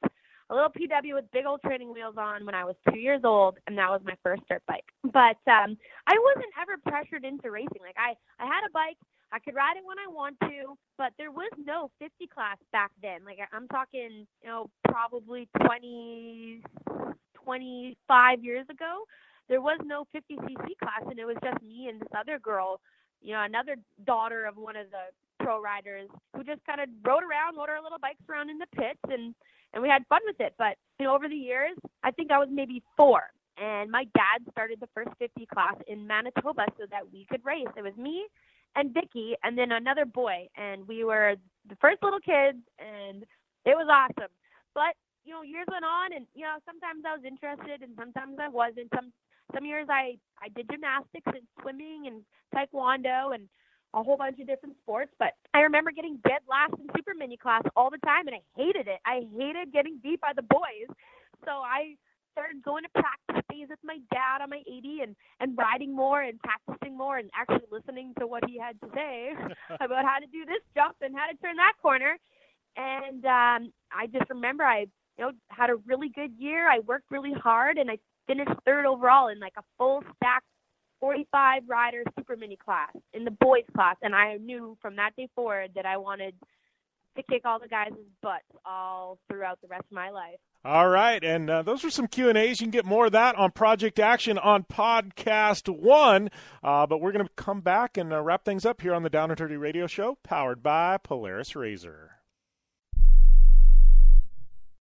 a little P W with big old training wheels on when I was two years old, and that was my first dirt bike. But um, I wasn't ever pressured into racing. Like, I, I had a bike. I could ride it when I want to, but there was no fifty class back then. Like, I'm talking, you know, probably twenty, twenty-five years ago, there was no fifty cc class, and it was just me and this other girl, you know, another daughter of one of the pro riders, who just kind of rode around, rode our little bikes around in the pits, and, and we had fun with it. But, you know, over the years, I think I was maybe four, and my dad started the first fifty class in Manitoba so that we could race. It was me and Vicky and then another boy, and we were the first little kids, and it was awesome. But, you know, years went on, and, you know, sometimes I was interested and sometimes I wasn't. Some some years I, I did gymnastics and swimming and taekwondo and a whole bunch of different sports, but I remember getting dead last in super mini class all the time, and I hated it. I hated getting beat by the boys. So I started going to practice days with my dad on my eighty and, and riding more and practicing more and actually listening to what he had to say about how to do this jump and how to turn that corner. And um, I just remember I you know had a really good year. I worked really hard, and I finished third overall in like a full stack forty-five rider super mini class in the boys class, and I knew from that day forward that I wanted to kick all the guys' butts all throughout the rest of my life. All right, and uh, those are some Q and A's. You can get more of that on Project Action on Podcast One, uh, but we're going to come back and uh, wrap things up here on the Down and Dirty Radio Show, powered by Polaris Razor.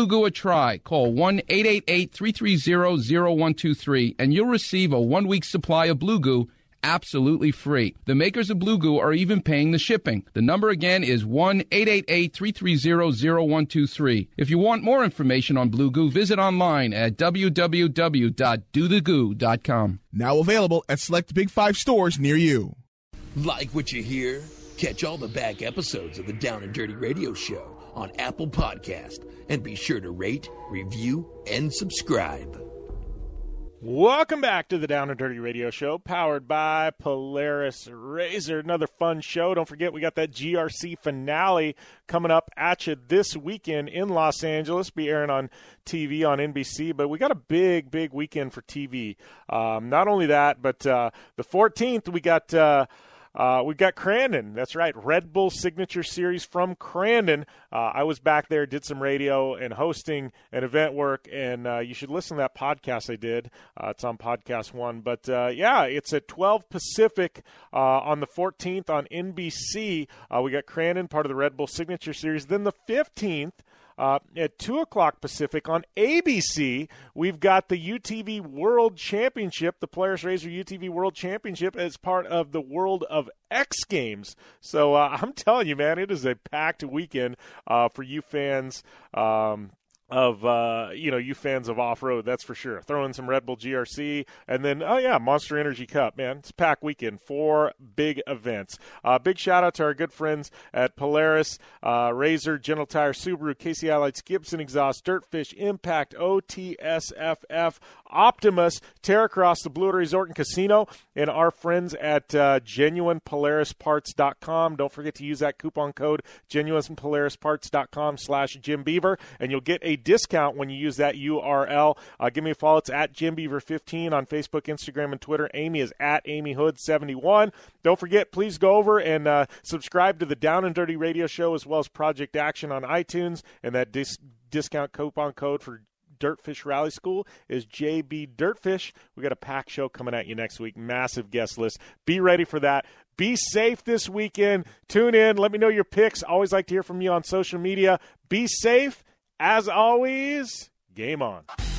Blue Goo a try. Call one eight eight eight, three three zero, zero one two three and you'll receive a one-week supply of Blue Goo absolutely free. The makers of Blue Goo are even paying the shipping. The number again is one eight eight eight, three three zero, zero one two three. If you want more information on Blue Goo, visit online at w w w dot do the goo dot com. Now available at select Big Five stores near you. Like what you hear? Catch all the back episodes of the Down and Dirty Radio Show on Apple Podcast, and be sure to rate, review, and subscribe. Welcome back to the Down and Dirty Radio Show, powered by Polaris Razor. Another fun show. Don't forget, we got that G R C finale coming up at you this weekend in Los Angeles. Be airing on T V on N B C, but we got a big, big weekend for T V. Um, not only that, but uh, the fourteenth, we got... Uh, Uh, we've got Crandon. That's right. Red Bull Signature Series from Crandon. Uh, I was back there, did some radio and hosting and event work, and uh, you should listen to that podcast I did. Uh, it's on Podcast One. But, uh, yeah, it's at twelve Pacific uh, on the fourteenth on N B C. Uh, we got Crandon, part of the Red Bull Signature Series. Then the fifteenth. Uh, at two o'clock Pacific on A B C, we've got the U T V World Championship, the Polaris Razor U T V World Championship as part of the World of X Games. So uh, I'm telling you, man, it is a packed weekend uh, for you fans um of, uh, you know, you fans of off-road, that's for sure. Throw in some Red Bull G R C, and then, oh, yeah, Monster Energy Cup, man. It's pack weekend, four big events. Uh, big shout-out to our good friends at Polaris, uh, Razor, General Tire, Subaru, K C I Lights, Gibson Exhaust, Dirtfish, Impact, O T S F F, Optimus, Terracross, the Blue Resort and Casino, and our friends at uh, Genuine Polaris Parts dot com. Don't forget to use that coupon code, Genuine Polaris Parts dot com slash Jim Beaver, and you'll get a discount when you use that U R L. Uh, give me a follow. It's at Jim Beaver fifteen on Facebook, Instagram, and Twitter. Amy is at Amy Hood seventy-one. Don't forget, please go over and uh, subscribe to the Down and Dirty Radio Show as well as Project Action on iTunes. And that dis- discount coupon code for Dirtfish Rally School is J B Dirtfish. We got a packed show coming at you next week. Massive guest list. Be ready for that. Be safe this weekend. Tune in. Let me know your picks. Always like to hear from you on social media. Be safe. As always, game on.